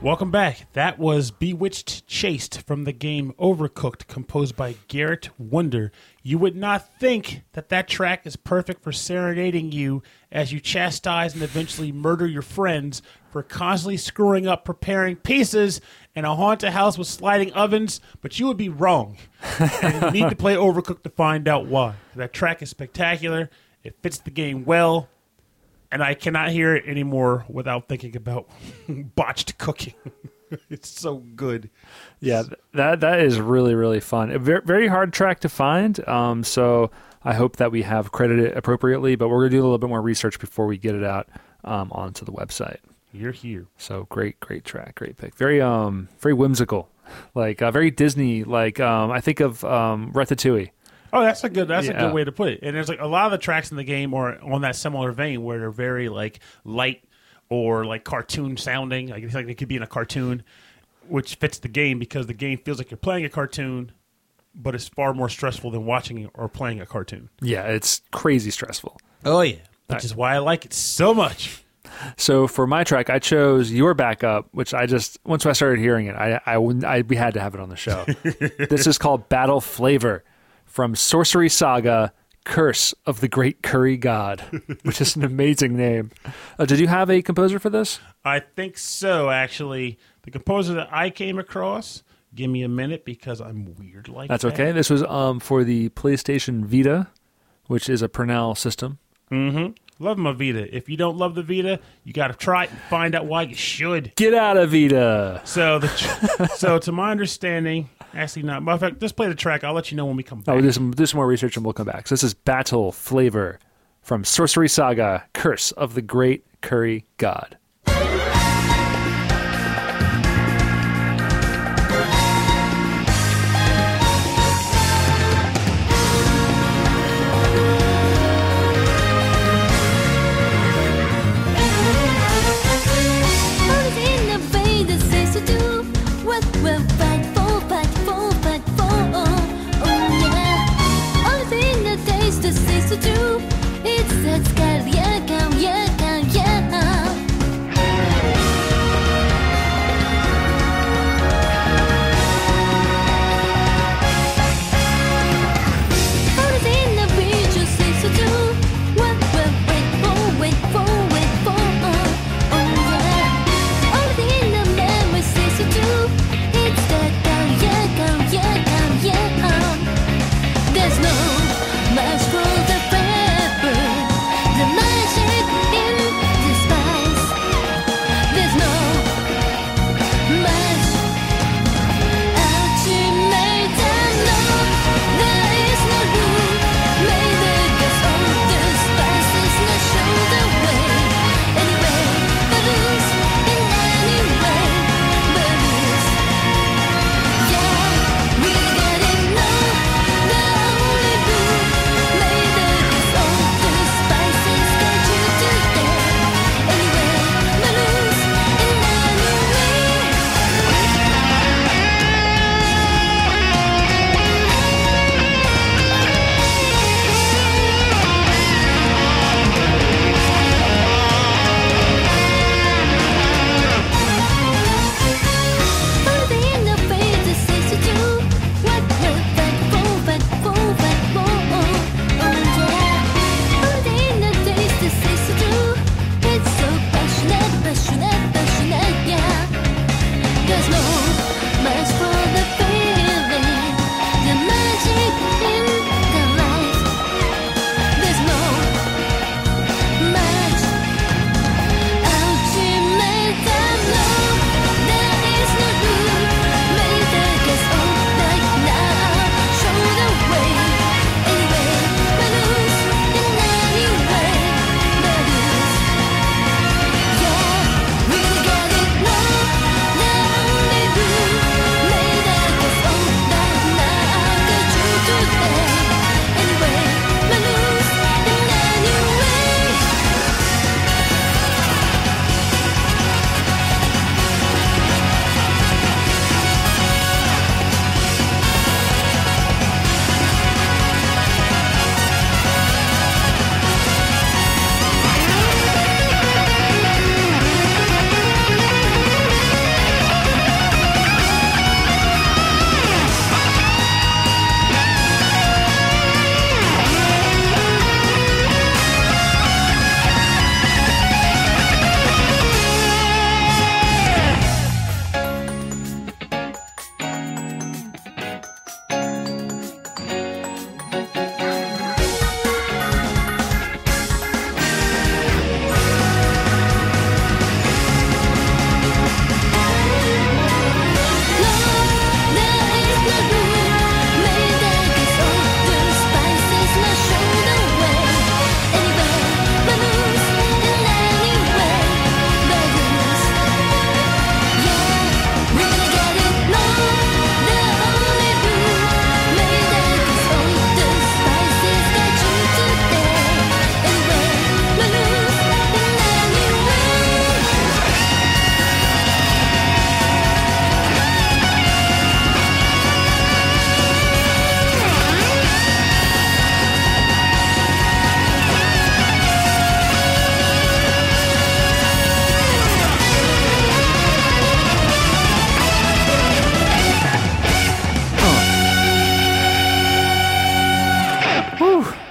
Welcome back. That was Bewitched Chase from the game Overcooked, composed by Garrett Wonder. You would not think that track is perfect for serenading you as you chastise and eventually murder your friends for constantly screwing up preparing pizzas in a haunted house with sliding ovens, but you would be wrong. And you need to play Overcooked to find out why. That track is spectacular. It fits the game well. And I cannot hear it anymore without thinking about botched cooking. It's so good. Yeah, that is really, really fun. A very, very hard track to find, so I hope that we have credited it appropriately, but we're going to do a little bit more research before we get it out onto the website. You're here. So great track, great pick. Very very whimsical, like very Disney. Like I think of Ratatouille. Oh, that's a good way to put it. And there's like a lot of the tracks in the game are on that similar vein where they're very like light or like cartoon sounding. Like it's like they could be in a cartoon, which fits the game because the game feels like you're playing a cartoon, but it's far more stressful than watching or playing a cartoon. Yeah, it's crazy stressful. Oh yeah, which is why I like it so much. So for my track, I chose your backup, which I just once I started hearing it, we had to have it on the show. This is called Battle Flavor, from Sorcery Saga: Curse of the Great Curry God, which is an amazing name. Did you have a composer for this? I think so, actually. The composer that I came across, give me a minute because I'm weird like that. That's okay. This was for the PlayStation Vita, which is a Pernell system. Mm-hmm. Love my Vita. If you don't love the Vita, you got to try it and find out why you should. Get out of Vita. So to my understanding, actually not. Matter of fact, just play the track. I'll let you know when we come back. Oh, there's more research and we'll come back. So this is Battle Flavor from Sorcery Saga: Curse of the Great Curry God.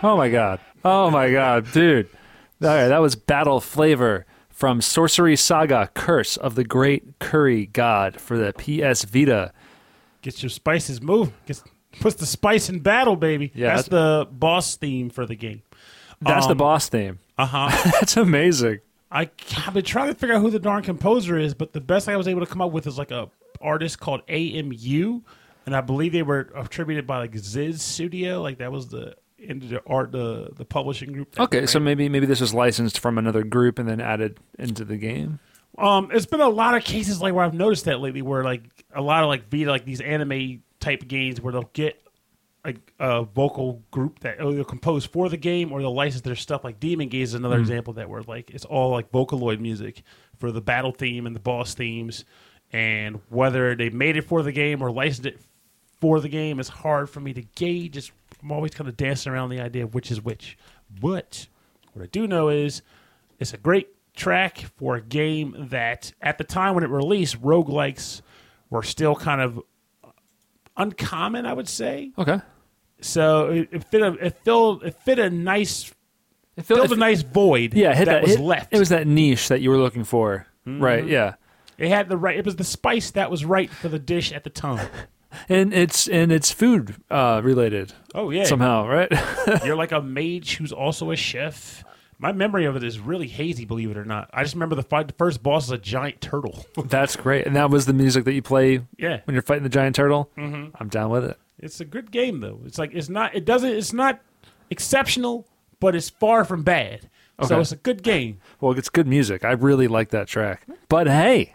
Oh my God. Oh my God, dude. All right, that was Battle Flavor from Sorcery Saga: Curse of the Great Curry God for the PS Vita. Gets your spices moving. Puts the spice in battle, baby. Yeah, that's the boss theme for the game. That's the boss theme. Uh-huh. That's amazing. I've been trying to figure out who the darn composer is, but the best thing I was able to come up with is like a artist called AMU, and I believe they were attributed by like Ziz Studio. Like that was the end of the art, the publishing group. Okay, so maybe this was licensed from another group and then added into the game. It's been a lot of cases like where I've noticed that lately, where like a lot of like Vita, like these anime type games where they'll get like a vocal group that they'll compose for the game, or they'll license their stuff. Like Demon Gaze is another example that where like it's all like Vocaloid music for the battle theme and the boss themes, and whether they made it for the game or licensed it for the game is hard for me to gauge. I'm always kind of dancing around the idea of which is which. But what I do know is it's a great track for a game that at the time when it released, roguelikes were still kind of uncommon, I would say. Okay. So it filled a nice void that was left. It was that niche that you were looking for. Mm-hmm. Right, yeah. It was the spice that was right for the dish at the time. And it's food related. Oh yeah, somehow, right? You're like a mage who's also a chef. My memory of it is really hazy, believe it or not. I just remember the first boss is a giant turtle. That's great, and that was the music that you play. Yeah. When you're fighting the giant turtle. Mm-hmm. I'm down with it. It's a good game though. It's not exceptional, but it's far from bad. Okay. So it's a good game. Well, it's good music. I really like that track. But hey,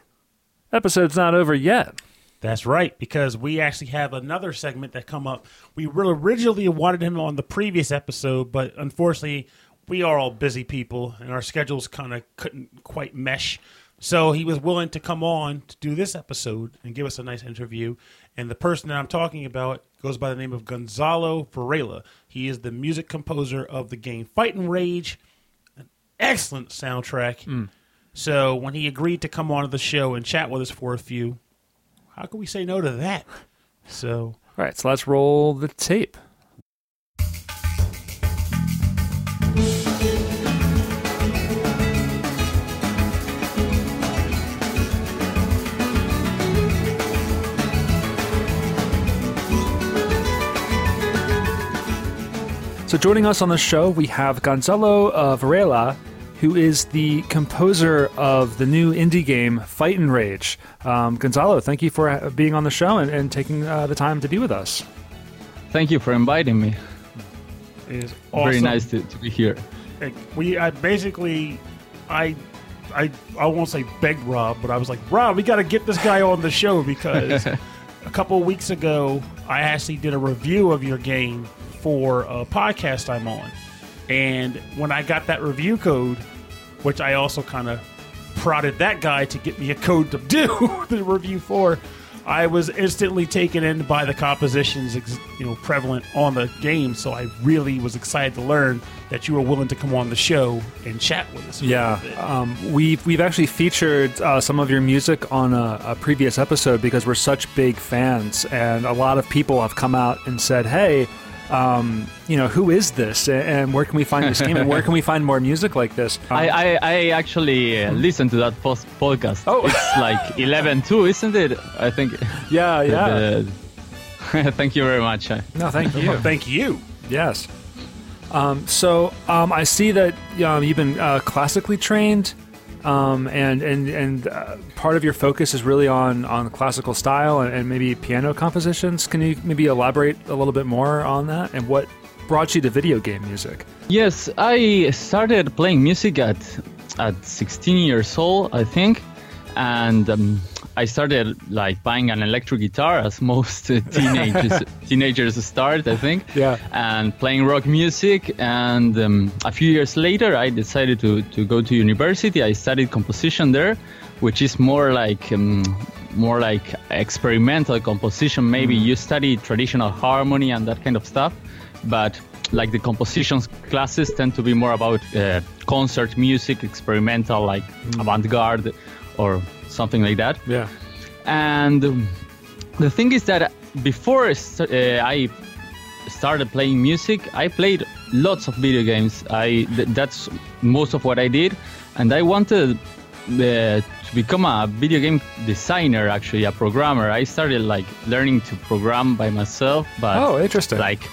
episode's not over yet. That's right, because we actually have another segment that come up. We originally wanted him on the previous episode, but unfortunately, we are all busy people, and our schedules kind of couldn't quite mesh. So he was willing to come on to do this episode and give us a nice interview. And the person that I'm talking about goes by the name of Gonzalo Varela. He is the music composer of the game Fight'N Rage, an excellent soundtrack. Mm. So when he agreed to come on to the show and chat with us for a few, how can we say no to that? So, all right, so let's roll the tape. So joining us on the show, we have Gonzalo Varela, who is the composer of the new indie game Fight'N Rage. Gonzalo, thank you for being on the show and taking the time to be with us. Thank you for inviting me. It is awesome. Very nice to be here. I won't say begged Rob, but I was like, Rob, we got to get this guy on the show because a couple of weeks ago, I actually did a review of your game for a podcast I'm on. And when I got that review code, which I also kind of prodded that guy to get me a code to do the review for, I was instantly taken in by the compositions prevalent on the game. So I really was excited to learn that you were willing to come on the show and chat with us. Yeah, we've actually featured some of your music on a previous episode because we're such big fans. And a lot of people have come out and said, hey, who is this, and where can we find this game, and where can we find more music like this? I actually listened to that podcast. Oh, it's like 11.2, isn't it? I think. Yeah. Thank you very much. No, thank you. Thank you. Yes. So I see that you've been classically trained, and part of your focus is really on classical style and maybe piano compositions. Can you maybe elaborate a little bit more on that and what brought you to video game music? Yes, I started playing music at 16 years old, I think, and I started like buying an electric guitar, as most teenagers start, I think. Yeah. And playing rock music. And a few years later, I decided to go to university. I studied composition there, which is more like experimental composition. Maybe you study traditional harmony and that kind of stuff, but like the composition classes tend to be more about concert music, experimental, like avant-garde or something like that. Yeah. And the thing is that before I started playing music, I played lots of video games. That's most of what I did, and I wanted to become a video game designer, actually, a programmer. I started like learning to program by myself, but interesting. Like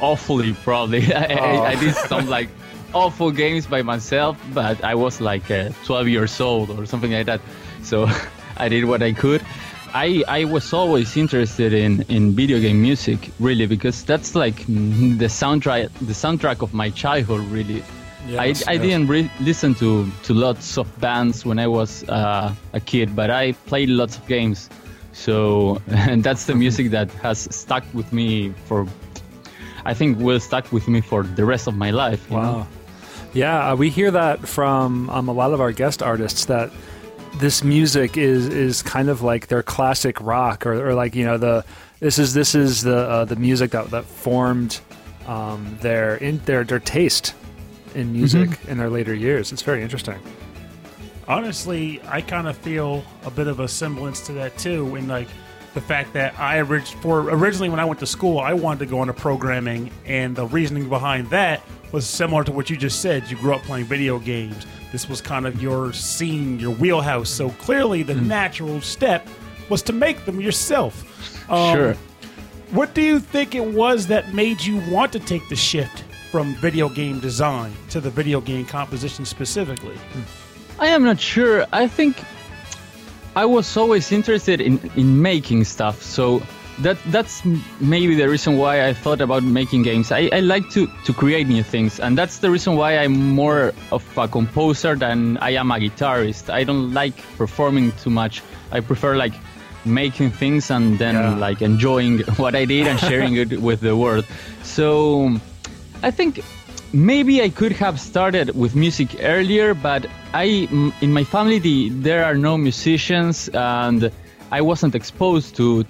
awfully, probably. I did some like awful games by myself, but I was like 12 years old or something like that, so I did what I could. I was always interested in video game music, really, because that's like the soundtrack of my childhood, really. Yes. I didn't listen to lots of bands when I was a kid, but I played lots of games. So, and that's the music that has stuck with me for the rest of my life. Wow. Yeah, we hear that from a lot of our guest artists, that this music is kind of like their classic rock, or like, you know, this is the music that formed their taste in music in their later years. It's very interesting. Honestly, I kind of feel a bit of a semblance to that too, in like the fact that originally when I went to school, I wanted to go into programming, and the reasoning behind that was similar to what you just said. You grew up playing video games. This was kind of your scene, your wheelhouse. So clearly the natural step was to make them yourself. Sure. What do you think it was that made you want to take the shift from video game design to the video game composition specifically? I am not sure. I think I was always interested in making stuff. So that's maybe the reason why I thought about making games. I like to create new things, and that's the reason why I'm more of a composer than I am a guitarist. I don't like performing too much. I prefer like making things and then like enjoying what I did and sharing it with the world. So I think maybe I could have started with music earlier, but in my family there are no musicians, and I wasn't exposed to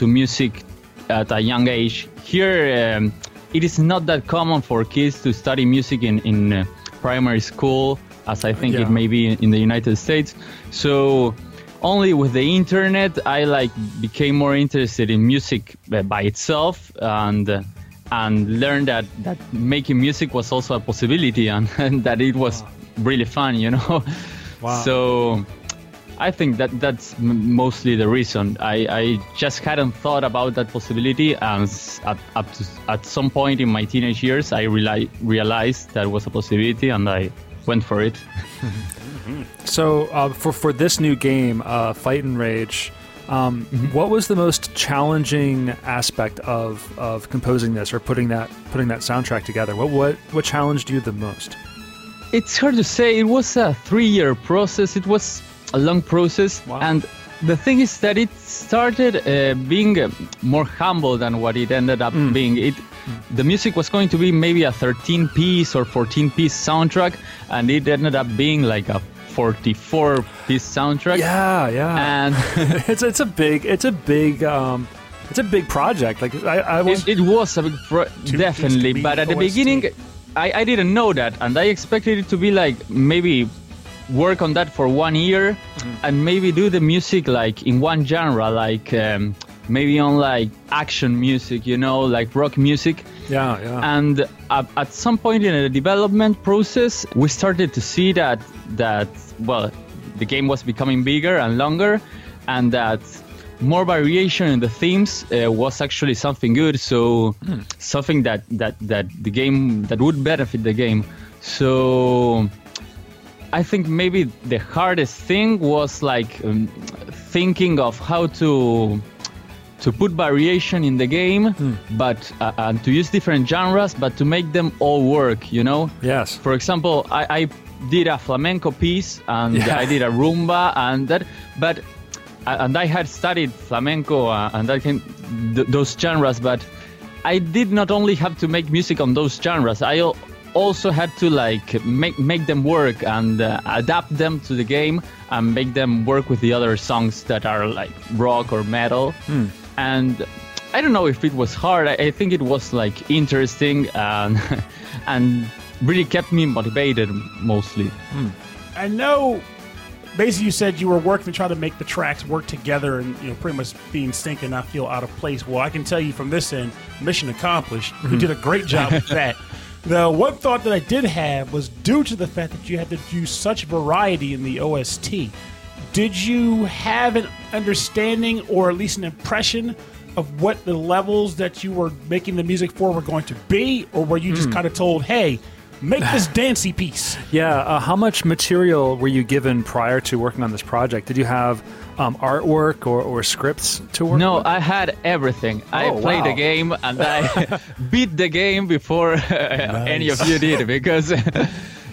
music at a young age. Here, it is not that common for kids to study music in primary school, as I think it may be in the United States. So only with the internet, I like became more interested in music by itself, and learned that making music was also a possibility, and that it was really fun, you know. Wow. So I think that's mostly the reason. I just hadn't thought about that possibility, and at some point in my teenage years, I realized that was a possibility, and I went for it. So for this new game, Fight'N Rage, what was the most challenging aspect of composing this, or putting that soundtrack together? What challenged you the most? It's hard to say. It was a 3-year process. It was a long process. Wow. And the thing is that it started being more humble than what it ended up being. The music was going to be maybe a 13-piece or 14-piece soundtrack, and it ended up being like a 44-piece soundtrack. Yeah. And it's a big it's a big project. Like I was, it was a big definitely, but at the beginning I didn't know that, and I expected it to be like maybe work on that for 1 year and maybe do the music like in one genre, like maybe on like action music, you know, like rock music. Yeah. And at some point in the development process, we started to see that the game was becoming bigger and longer, and that more variation in the themes was actually something good. So something that the game that would benefit the game. So I think maybe the hardest thing was like thinking of how to put variation in the game, but and to use different genres, but to make them all work, you know? Yes. For example, I did a flamenco piece, and I did a rumba, and that, but and I had studied flamenco and that came, those genres, but I did not only have to make music on those genres. I also had to like make them work and adapt them to the game and make them work with the other songs that are like rock or metal. And I don't know if it was hard. I think it was like interesting and really kept me motivated mostly. I know basically you said you were working to try to make the tracks work together and, you know, pretty much being synced and not feel out of place. Well, I can tell you from this end, mission accomplished. Mm-hmm. You did a great job with that. The one thought that I did have was due to the fact that you had to do such variety in the OST, did you have an understanding or at least an impression of what the levels that you were making the music for were going to be? Or were you just kind of told, hey, make this dancey piece? Yeah. How much material were you given prior to working on this project? Did you have artwork or scripts to work with? No, I had everything. I played the game and I beat the game before any of you did, because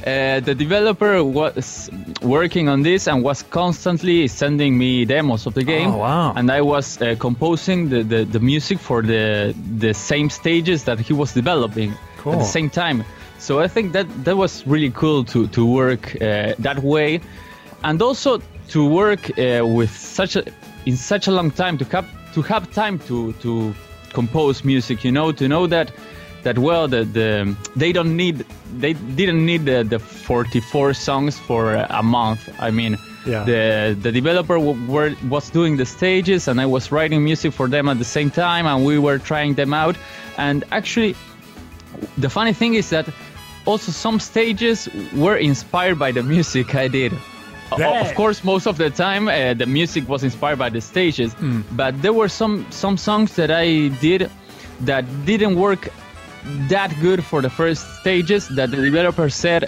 the developer was working on this and was constantly sending me demos of the game. Oh, wow. And I was composing the music for the same stages that he was developing at the same time. So I think that was really cool to work that way, and also to work in such a long time, to have time to compose music, you know, to know that well, they didn't need the 44 songs for a month. I mean, the developer was doing the stages, and I was writing music for them at the same time, and we were trying them out. And actually, the funny thing is that also some stages were inspired by the music I did. Of course, most of the time, the music was inspired by the stages, but there were some songs that I did that didn't work that good for the first stages, that the developer said,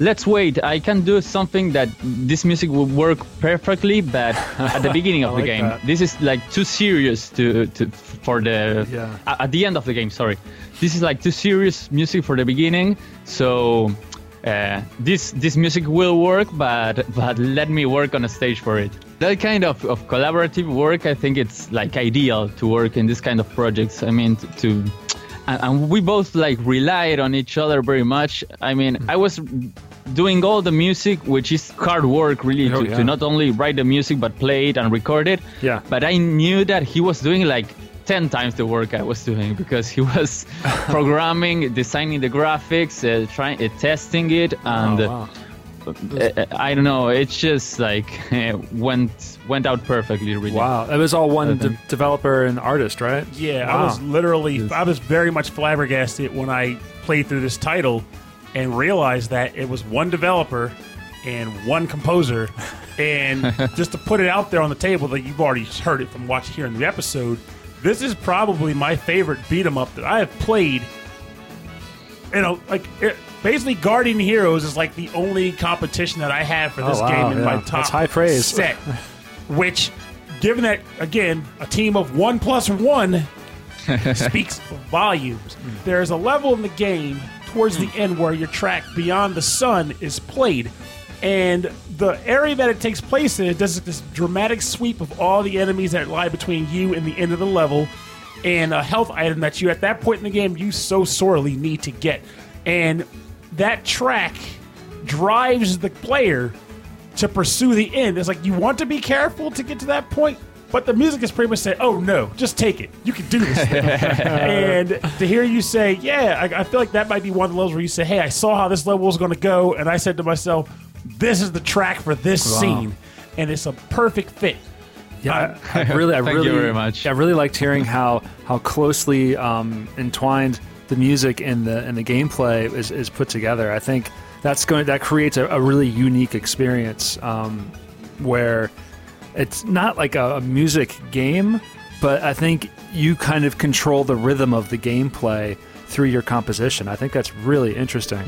let's wait, I can do something that this music will work perfectly, but at the beginning of the game. That. This is like too serious at the end of the game, sorry. This is like too serious music for the beginning, so... this music will work, but let me work on a stage for it. That kind of collaborative work, I think it's like ideal to work in this kind of projects. I mean, and we both like relied on each other very much. I mean, I was doing all the music, which is hard work really, to not only write the music but play it and record it. Yeah. But I knew that he was doing like 10 times the work I was doing, because he was programming, designing the graphics, testing it, and I don't know, it's just like went out perfectly, really. Wow, it was all one developer and artist, right? Yeah, wow. I was very much flabbergasted when I played through this title and realized that it was one developer and one composer, and just to put it out there on the table that you've already heard it from watching here in the episode, this is probably my favorite beat-em-up that I have played. You know, like, basically Guardian Heroes is like the only competition that I have for this game in my top set. Which, given that, again, a team of 1 plus 1 speaks volumes. There's a level in the game towards the end where your track, Beyond the Sun, is played. And the area that it takes place in, it does this dramatic sweep of all the enemies that lie between you and the end of the level, and a health item that you, at that point in the game, you so sorely need to get. And that track drives the player to pursue the end. It's like, you want to be careful to get to that point, but the music is pretty much saying, oh no, just take it. You can do this thing. And to hear you say, I feel like that might be one of the levels where you say, hey, I saw how this level was going to go, and I said to myself, this is the track for this scene, and it's a perfect fit. Yeah, I really, very much. I really liked hearing how closely entwined the music and the gameplay is put together. I think that creates a really unique experience, where it's not like a music game, but I think you kind of control the rhythm of the gameplay through your composition. I think that's really interesting.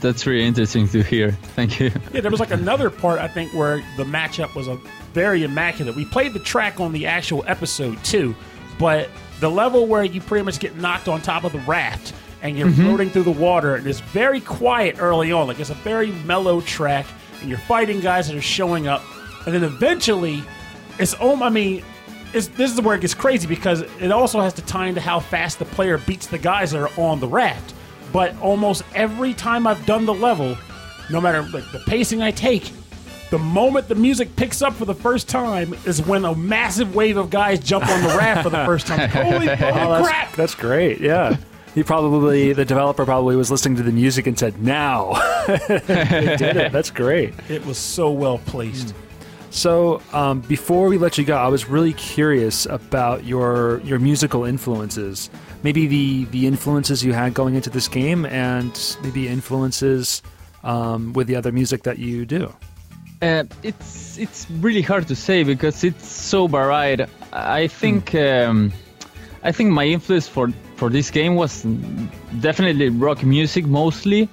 That's really interesting to hear. Thank you. Yeah, there was like another part, I think, where the matchup was very immaculate. We played the track on the actual episode too, but the level where you pretty much get knocked on top of the raft and you're floating through the water, and it's very quiet early on. Like, it's a very mellow track, and you're fighting guys that are showing up, and then eventually, this is where it gets crazy, because it also has to tie into how fast the player beats the guys that are on the raft. But almost every time I've done the level, no matter like the pacing I take, the moment the music picks up for the first time is when a massive wave of guys jump on the raft for the first time. Holy crap! That's great, yeah. He probably, the developer probably was listening to the music and said, now. They did it. That's great. It was so well placed. Mm. So before we let you go, I was really curious about your musical influences, maybe the influences you had going into this game and maybe influences with the other music that you do. It's really hard to say because it's so varied. I think my influence for this game was definitely rock music mostly,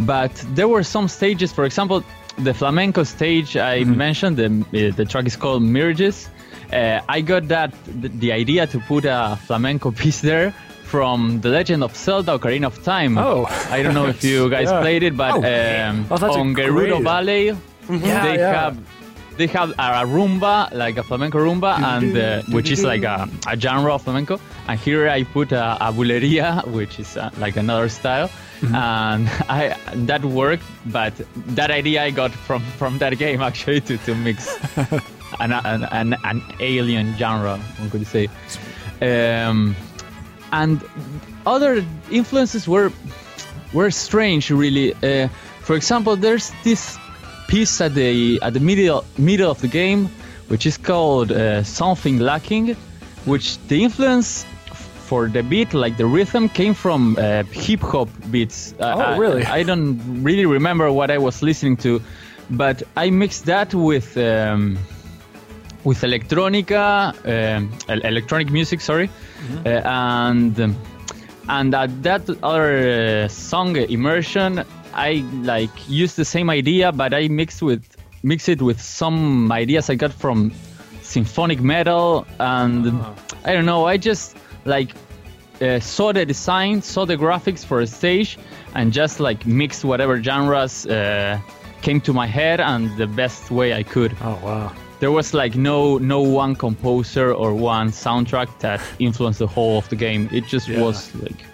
but there were some stages, for example, the flamenco stage I mentioned, the track is called Mirages. I got the idea to put a flamenco piece there from The Legend of Zelda: Ocarina of Time. Oh, I don't know if you guys played it, but on Gerudo Valley, they have a rumba, like a flamenco rumba, and which is like a genre of flamenco. And here I put a bulería, which is like another style. Mm-hmm. And that worked, but that idea I got from that game, actually, to mix an alien genre, one could say. And other influences were strange, really. For example, there's this piece at the middle of the game, which is called Something Lacking, which the influence for the beat, like the rhythm, came from hip-hop beats. Really? I don't really remember what I was listening to, but I mixed that with electronic music, sorry. Mm-hmm. And at that other song, Immersion, I used the same idea, but I mixed it with some ideas I got from symphonic metal, and I don't know, I just saw the design, saw the graphics for a stage, and just mixed whatever genres came to my head and the best way I could. Oh wow! There was no one composer or one soundtrack that influenced the whole of the game. It just was like.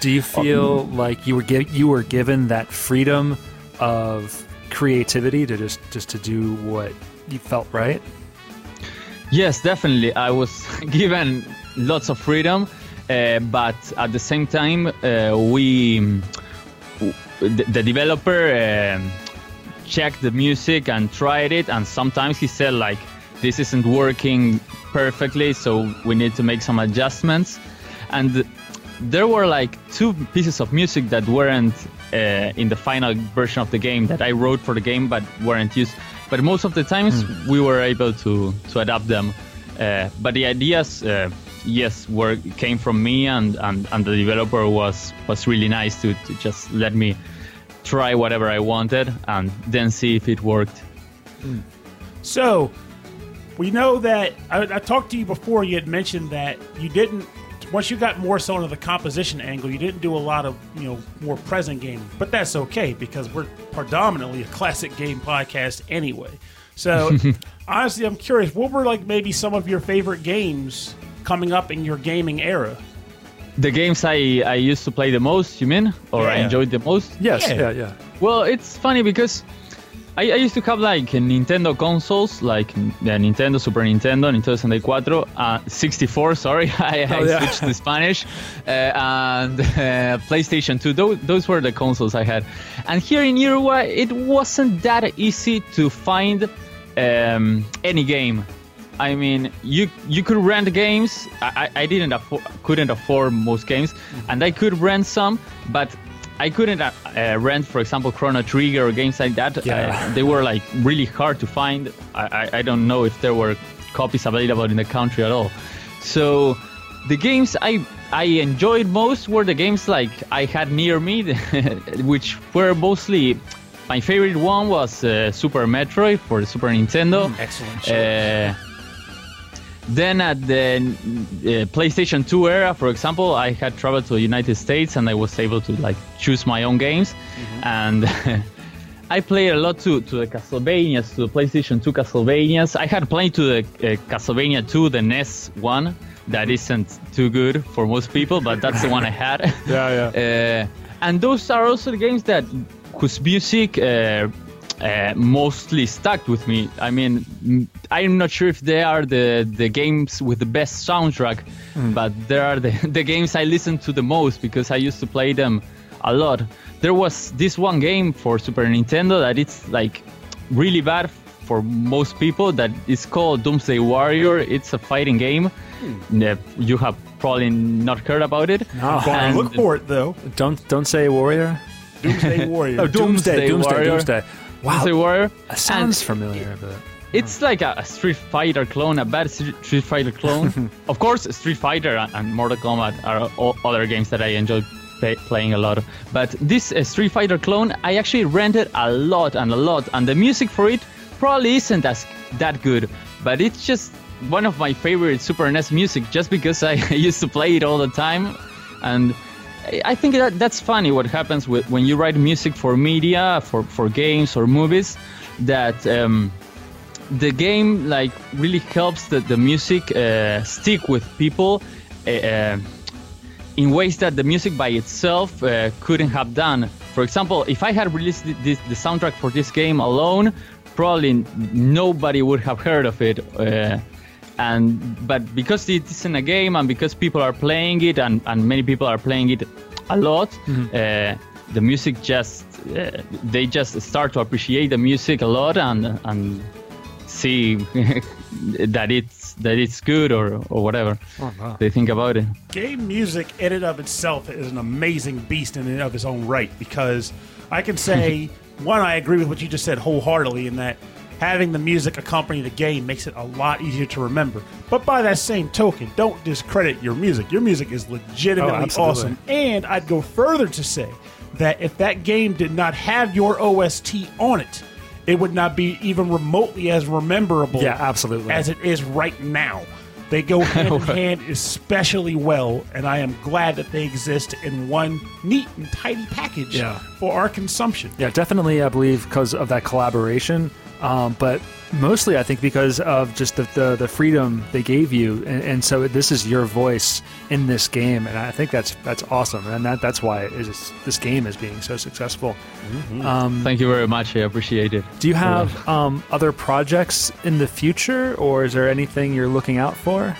Do you feel like you were given that freedom of creativity to just to do what you felt right? Yes, definitely. I was given lots of freedom, but at the same time, the developer checked the music and tried it, and sometimes he said this isn't working perfectly, so we need to make some adjustments. And there were two pieces of music that weren't in the final version of the game that I wrote for the game, but weren't used. But most of the times we were able to adapt them. But the ideas, came from me, and the developer was really nice to just let me try whatever I wanted and then see if it worked. Mm. So we know that I talked to you before. You had mentioned that you didn't. Once you got more so into the composition angle, you didn't do a lot of, more present game, but that's okay because we're predominantly a classic game podcast anyway. So honestly, I'm curious, what were maybe some of your favorite games coming up in your gaming era? The games I used to play the most, you mean? Or I enjoyed the most? Yes. Yeah. Well, it's funny because I used to have Nintendo consoles, the Nintendo, Super Nintendo, Nintendo 64, 64. Sorry, I switched to Spanish, and PlayStation 2. Those were the consoles I had. And here in Uruguay, it wasn't that easy to find any game. I mean, you could rent games. I couldn't afford most games, and I could rent some, but I couldn't rent, for example, Chrono Trigger or games like that. Yeah. They were really hard to find. I don't know if there were copies available in the country at all. So the games I enjoyed most were the games I had near me, which were mostly. My favorite one was Super Metroid for the Super Nintendo. Excellent choice. Then at the PlayStation 2 era, for example, I had traveled to the United States and I was able to choose my own games. Mm-hmm. And I played a lot to the Castlevanias, to the PlayStation 2 Castlevanias. I had played to the Castlevania 2, the NES one. That isn't too good for most people, but that's the one I had. And those are also the games whose music mostly stuck with me. I mean, I'm not sure if they are the games with the best soundtrack, but they are the games I listen to the most because I used to play them a lot. There was this one game for Super Nintendo that it's like really bad for most people that is called Doomsday Warrior. It's a fighting game. You have probably not heard about it. No. And look for it though. Don't say Warrior. Doomsday Warrior. Oh, Doomsday Warrior. Wow. Doomsday Warrior. That sounds familiar, but... It's like a Street Fighter clone, a bad Street Fighter clone. Of course, Street Fighter and Mortal Kombat are all other games that I enjoy playing a lot. But this Street Fighter clone, I actually rented a lot. And the music for it probably isn't that good. But it's just one of my favorite Super NES music just because I used to play it all the time. And... I think that's funny what happens when you write music for media, for games or movies, that the game like really helps the music stick with people in ways that the music by itself couldn't have done. For example, if I had released the soundtrack for this game alone, probably nobody would have heard of it. But because it isn't a game and because people are playing it and many people are playing it a lot, the music they just start to appreciate the music a lot and see that it's good or whatever they think about it. Game music in and of itself is an amazing beast in and of its own right, because I can say, one, I agree with what you just said wholeheartedly in that having the music accompany the game makes it a lot easier to remember. But by that same token, don't discredit your music. Your music is legitimately awesome. And I'd go further to say that if that game did not have your OST on it, it would not be even remotely as memorable as it is right now. They go hand in hand especially well, and I am glad that they exist in one neat and tidy package for our consumption. Yeah, definitely, I believe, because of that collaboration. But mostly, I think, because of just the freedom they gave you, and so this is your voice in this game, and I think that's awesome, and that's why this game is being so successful. Thank you very much. I appreciate it. Do you have other projects in the future, or is there anything you're looking out for?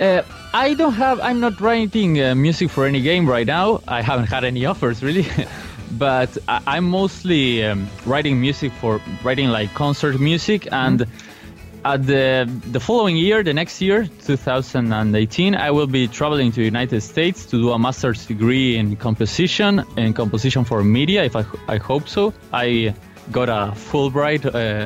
I'm not writing music for any game right now. I haven't had any offers, really. But I'm mostly writing like concert music, and at the following year, the next year, 2018, I will be traveling to the United States to do a master's degree in composition for media, if I hope so. I got a Fulbright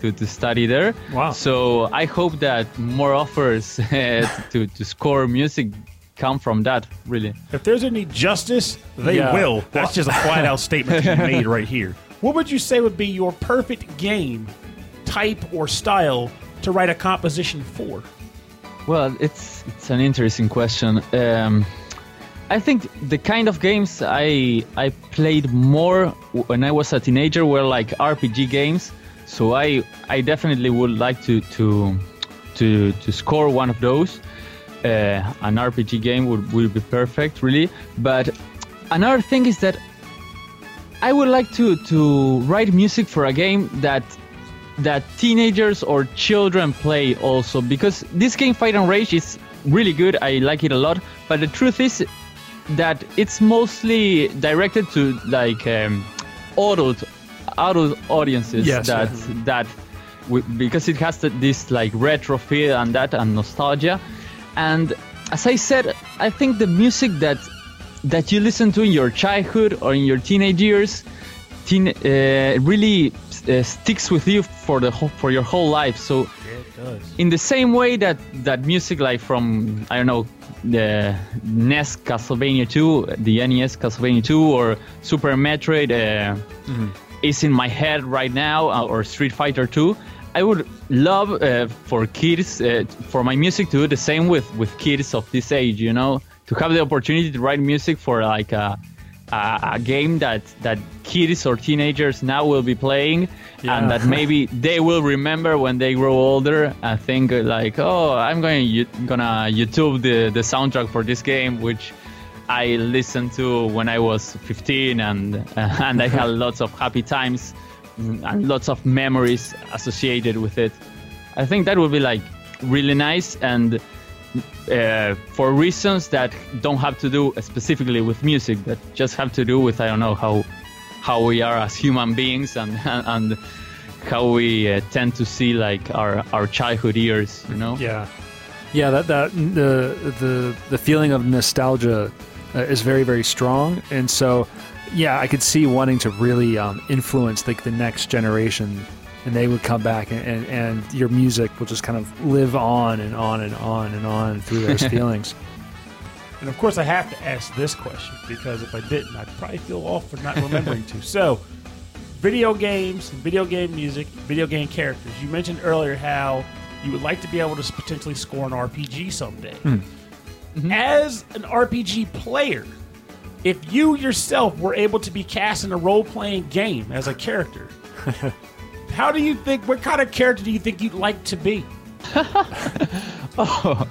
to study there. Wow. So I hope that more offers to score music come from that, really. If there's any justice, they will. That's just a flat out statement you made right here. What would you say would be your perfect game type or style to write a composition for? Well, it's an interesting question. I think the kind of games I played more when I was a teenager were like RPG games, so I definitely would like to score one of those. An RPG game would be perfect, really. But another thing is that I would like to write music for a game that teenagers or children play also, because this game Fight'N Rage is really good. I like it a lot, but the truth is that it's mostly directed to like adult audiences. Yes, because it has this like retro feel and nostalgia. And as I said, I think the music that you listen to in your childhood or in your teenage years really sticks with you for your whole life. So it does. In the same way that music like from, I don't know, the NES Castlevania 2, the NES Castlevania 2 or Super Metroid is in my head right now, or Street Fighter 2, I would love for kids, for my music to do the same with kids of this age, you know, to have the opportunity to write music for like a game that kids or teenagers now will be playing, and that maybe they will remember when they grow older and think like, oh, I'm gonna YouTube the soundtrack for this game, which I listened to when I was 15 and I had lots of happy times lots of memories associated with it. I think that would be like really nice, and for reasons that don't have to do specifically with music, but just have to do with, I don't know, how we are as human beings and how we tend to see like our childhood years, you know? Yeah, that the feeling of nostalgia is very, very strong, and so yeah, I could see wanting to really influence like the next generation, and they would come back and your music will just kind of live on and on and on and on through those feelings. And of course I have to ask this question, because if I didn't, I'd probably feel off for not remembering to. So, video games, video game music, video game characters. You mentioned earlier how you would like to be able to potentially score an RPG someday. Mm-hmm. As an RPG player, if you yourself were able to be cast in a role-playing game as a character, how do you think, what kind of character do you think you'd like to be? Oh,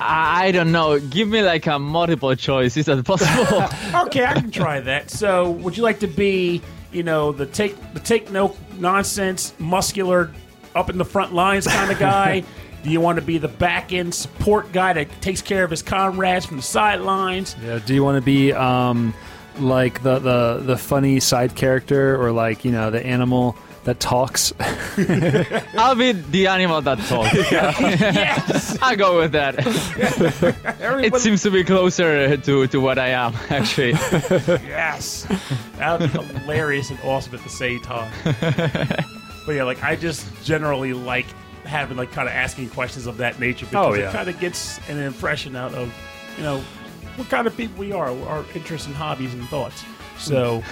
I don't know. Give me like a multiple choice. Is that possible? Okay, I can try that. So would you like to be, you know, the take no nonsense, muscular, up in the front lines kind of guy? Do you want to be the back-end support guy that takes care of his comrades from the sidelines? Yeah. Do you want to be like the funny side character, or like, you know, the animal that talks? I'll be the animal that talks. Yeah. Yes. I'll go with that. It seems to be closer to what I am, actually. Yes. That would be hilarious and awesome at the same time. But yeah, like I just generally like having like kind of asking questions of that nature, because it kind of gets an impression out of, you know, what kind of people we are, our interests and hobbies and thoughts. So,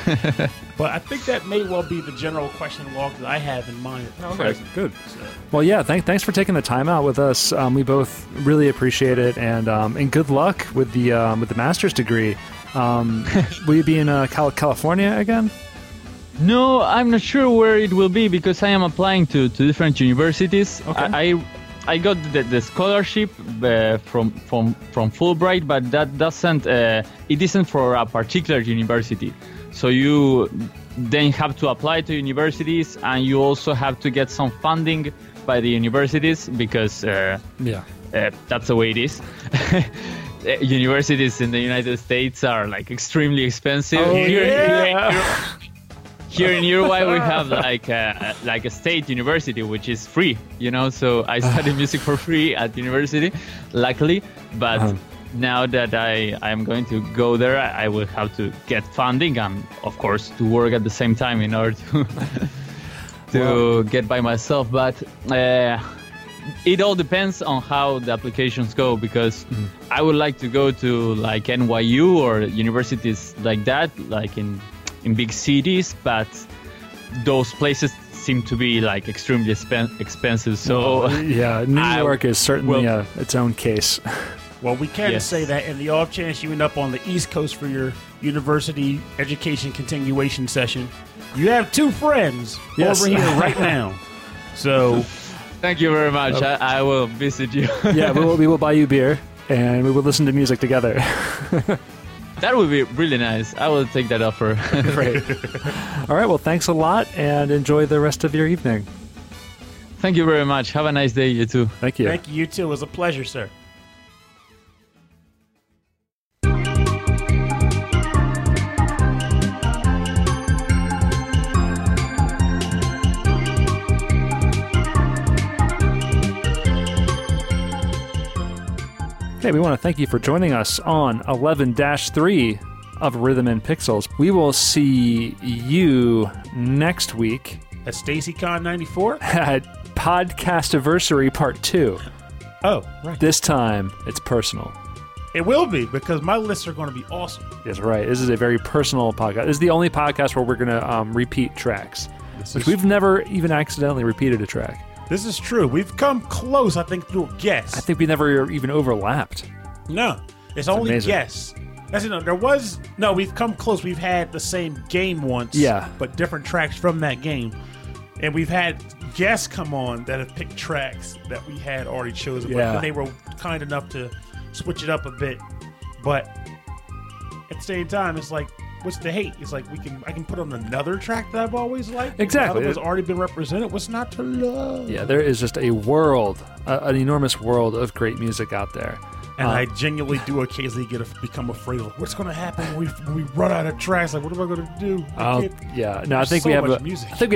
but I think that may well be the general question walk that I have in mind. Okay, good. So. Well, yeah, thanks for taking the time out with us. We both really appreciate it, and good luck with the master's degree. Will you be in California again? No, I'm not sure where it will be, because I am applying to different universities. Okay. I got the scholarship from Fulbright, but that doesn't it isn't for a particular university. So you then have to apply to universities, and you also have to get some funding by the universities, because that's the way it is. Universities in the United States are like extremely expensive. Oh, yeah. Here in Uruguay, we have like a state university, which is free, you know. So I studied music for free at university, luckily. But now that I'm going to go there, I will have to get funding and, of course, to work at the same time in order to get by myself. But it all depends on how the applications go, because I would like to go to like NYU or universities like that, like in big cities, but those places seem to be like extremely expensive. So New York is certainly its own case. Well, we can say that in the off chance you end up on the East Coast for your university education continuation session, you have two friends over here right now. So thank you very much. I will visit you. Yeah, we will buy you beer, and we will listen to music together. That would be really nice. I will take that offer. Great. All right. Well, thanks a lot, and enjoy the rest of your evening. Thank you very much. Have a nice day, you too. Thank you. Thank you, you too. It was a pleasure, sir. Hey, we want to thank you for joining us on 11-3 of Rhythm and Pixels. We will see you next week at StacyCon 94 at Podcastiversary Part 2. Oh, right. This time, it's personal. It will be, because my lists are going to be awesome. That's right. This is a very personal podcast. This is the only podcast where we're going to repeat tracks, which we've never even accidentally repeated a track. This is true. We've come close, I think, to a guess. I think we never even overlapped. No. It's only amazing. Guess. That's, you know, we've come close. We've had the same game once, but different tracks from that game. And we've had guests come on that have picked tracks that we had already chosen. But they were kind enough to switch it up a bit. But at the same time, it's like, what's the hate? It's like I can put on another track that I've always liked. Exactly, that has already been represented. What's not to love? Yeah, there is just a world, an enormous world of great music out there. And I genuinely do occasionally become afraid of what's going to happen when we run out of tracks. Like, what am I going to do? Yeah, no, I think we have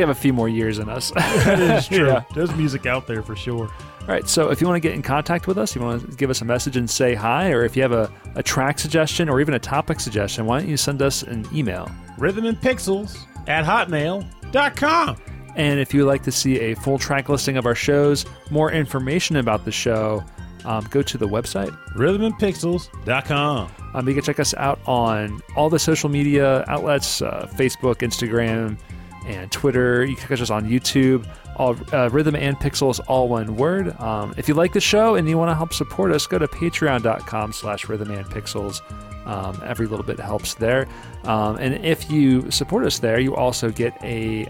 a few more years in us. That is true. Yeah. There's music out there for sure. All right, so if you want to get in contact with us, you want to give us a message and say hi, or if you have a track suggestion or even a topic suggestion, why don't you send us an email? rhythmandpixels@hotmail.com. And if you would like to see a full track listing of our shows, more information about the show, go to the website, rhythmandpixels.com. You can check us out on all the social media outlets, Facebook, Instagram, and Twitter. You can catch us on YouTube, all Rhythm and Pixels, all one word. If you like the show and you want to help support us, go to patreon.com/rhythmandpixels. Every little bit helps there. And if you support us there, you also get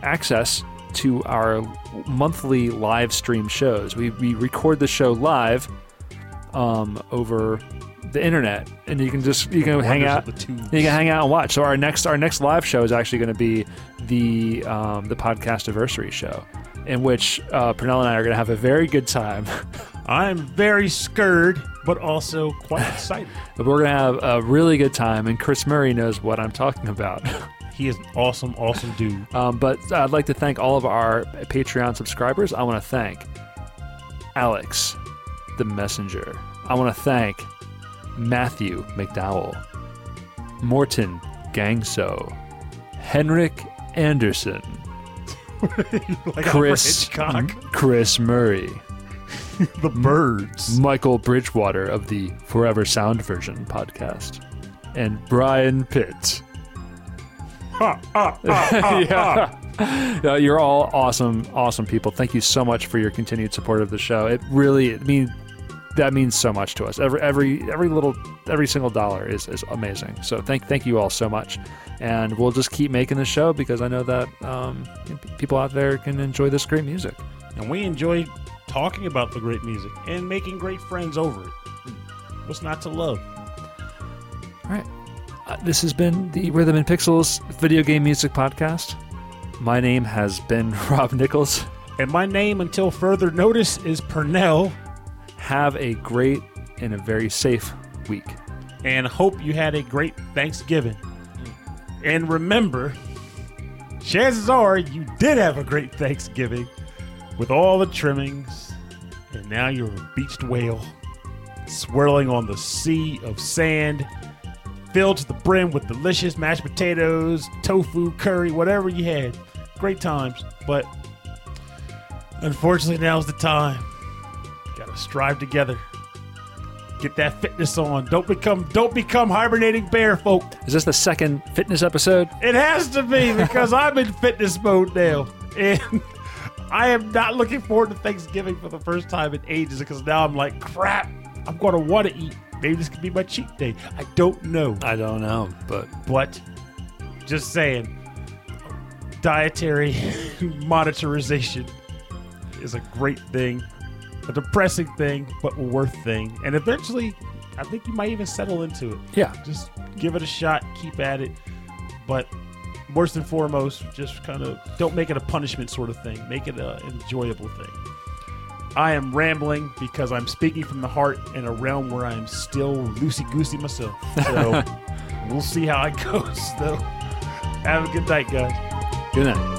access to our monthly live stream shows. We record the show live over the internet, and you can hang out. You can hang out and watch. So our next live show is actually going to be the podcast anniversary show, in which Pernell and I are going to have a very good time. I'm very scared, but also quite excited. But we're going to have a really good time, and Chris Murray knows what I'm talking about. He is an awesome, awesome dude. But I'd like to thank all of our Patreon subscribers. I want to thank Alex, the Messenger. I want to thank Matthew McDowell, Morton Gangso, Henrik Anderson, like Chris Murray, The Birds, Michael Bridgewater of the Forever Sound Version podcast, and Brian Pitt. Yeah. No, you're all awesome people. Thank you so much for your continued support of the show. It really, that means so much to us. Every single dollar is amazing. So thank you all so much, and we'll just keep making the show because I know that people out there can enjoy this great music, and we enjoy talking about the great music and making great friends over it. What's not to love? All right. This has been the Rhythm and Pixels Video Game Music Podcast. My name has been Rob Nichols. And my name, until further notice, is Pernell. Have a great and a very safe week. And hope you had a great Thanksgiving. And remember, chances are you did have a great Thanksgiving with all the trimmings. And now you're a beached whale swirling on the sea of sand, filled to the brim with delicious mashed potatoes, tofu, curry, whatever you had. Great times, but unfortunately now's the time. Gotta strive together. Get that fitness on. Don't become hibernating bear folk. Is this the second fitness episode? It has to be, because I'm in fitness mode now. And I am not looking forward to Thanksgiving for the first time in ages, because now I'm like, crap, I'm gonna want to eat. Maybe this could be my cheat day. I don't know, but just saying, dietary monitorization is a great thing, a depressing thing, but a worth thing. And eventually, I think you might even settle into it. Yeah. Just give it a shot. Keep at it. But worst and foremost, just kind of don't make it a punishment sort of thing. Make it an enjoyable thing. I am rambling because I'm speaking from the heart in a realm where I'm still loosey-goosey myself. So we'll see how it goes, though. Have a good night, guys. Good night.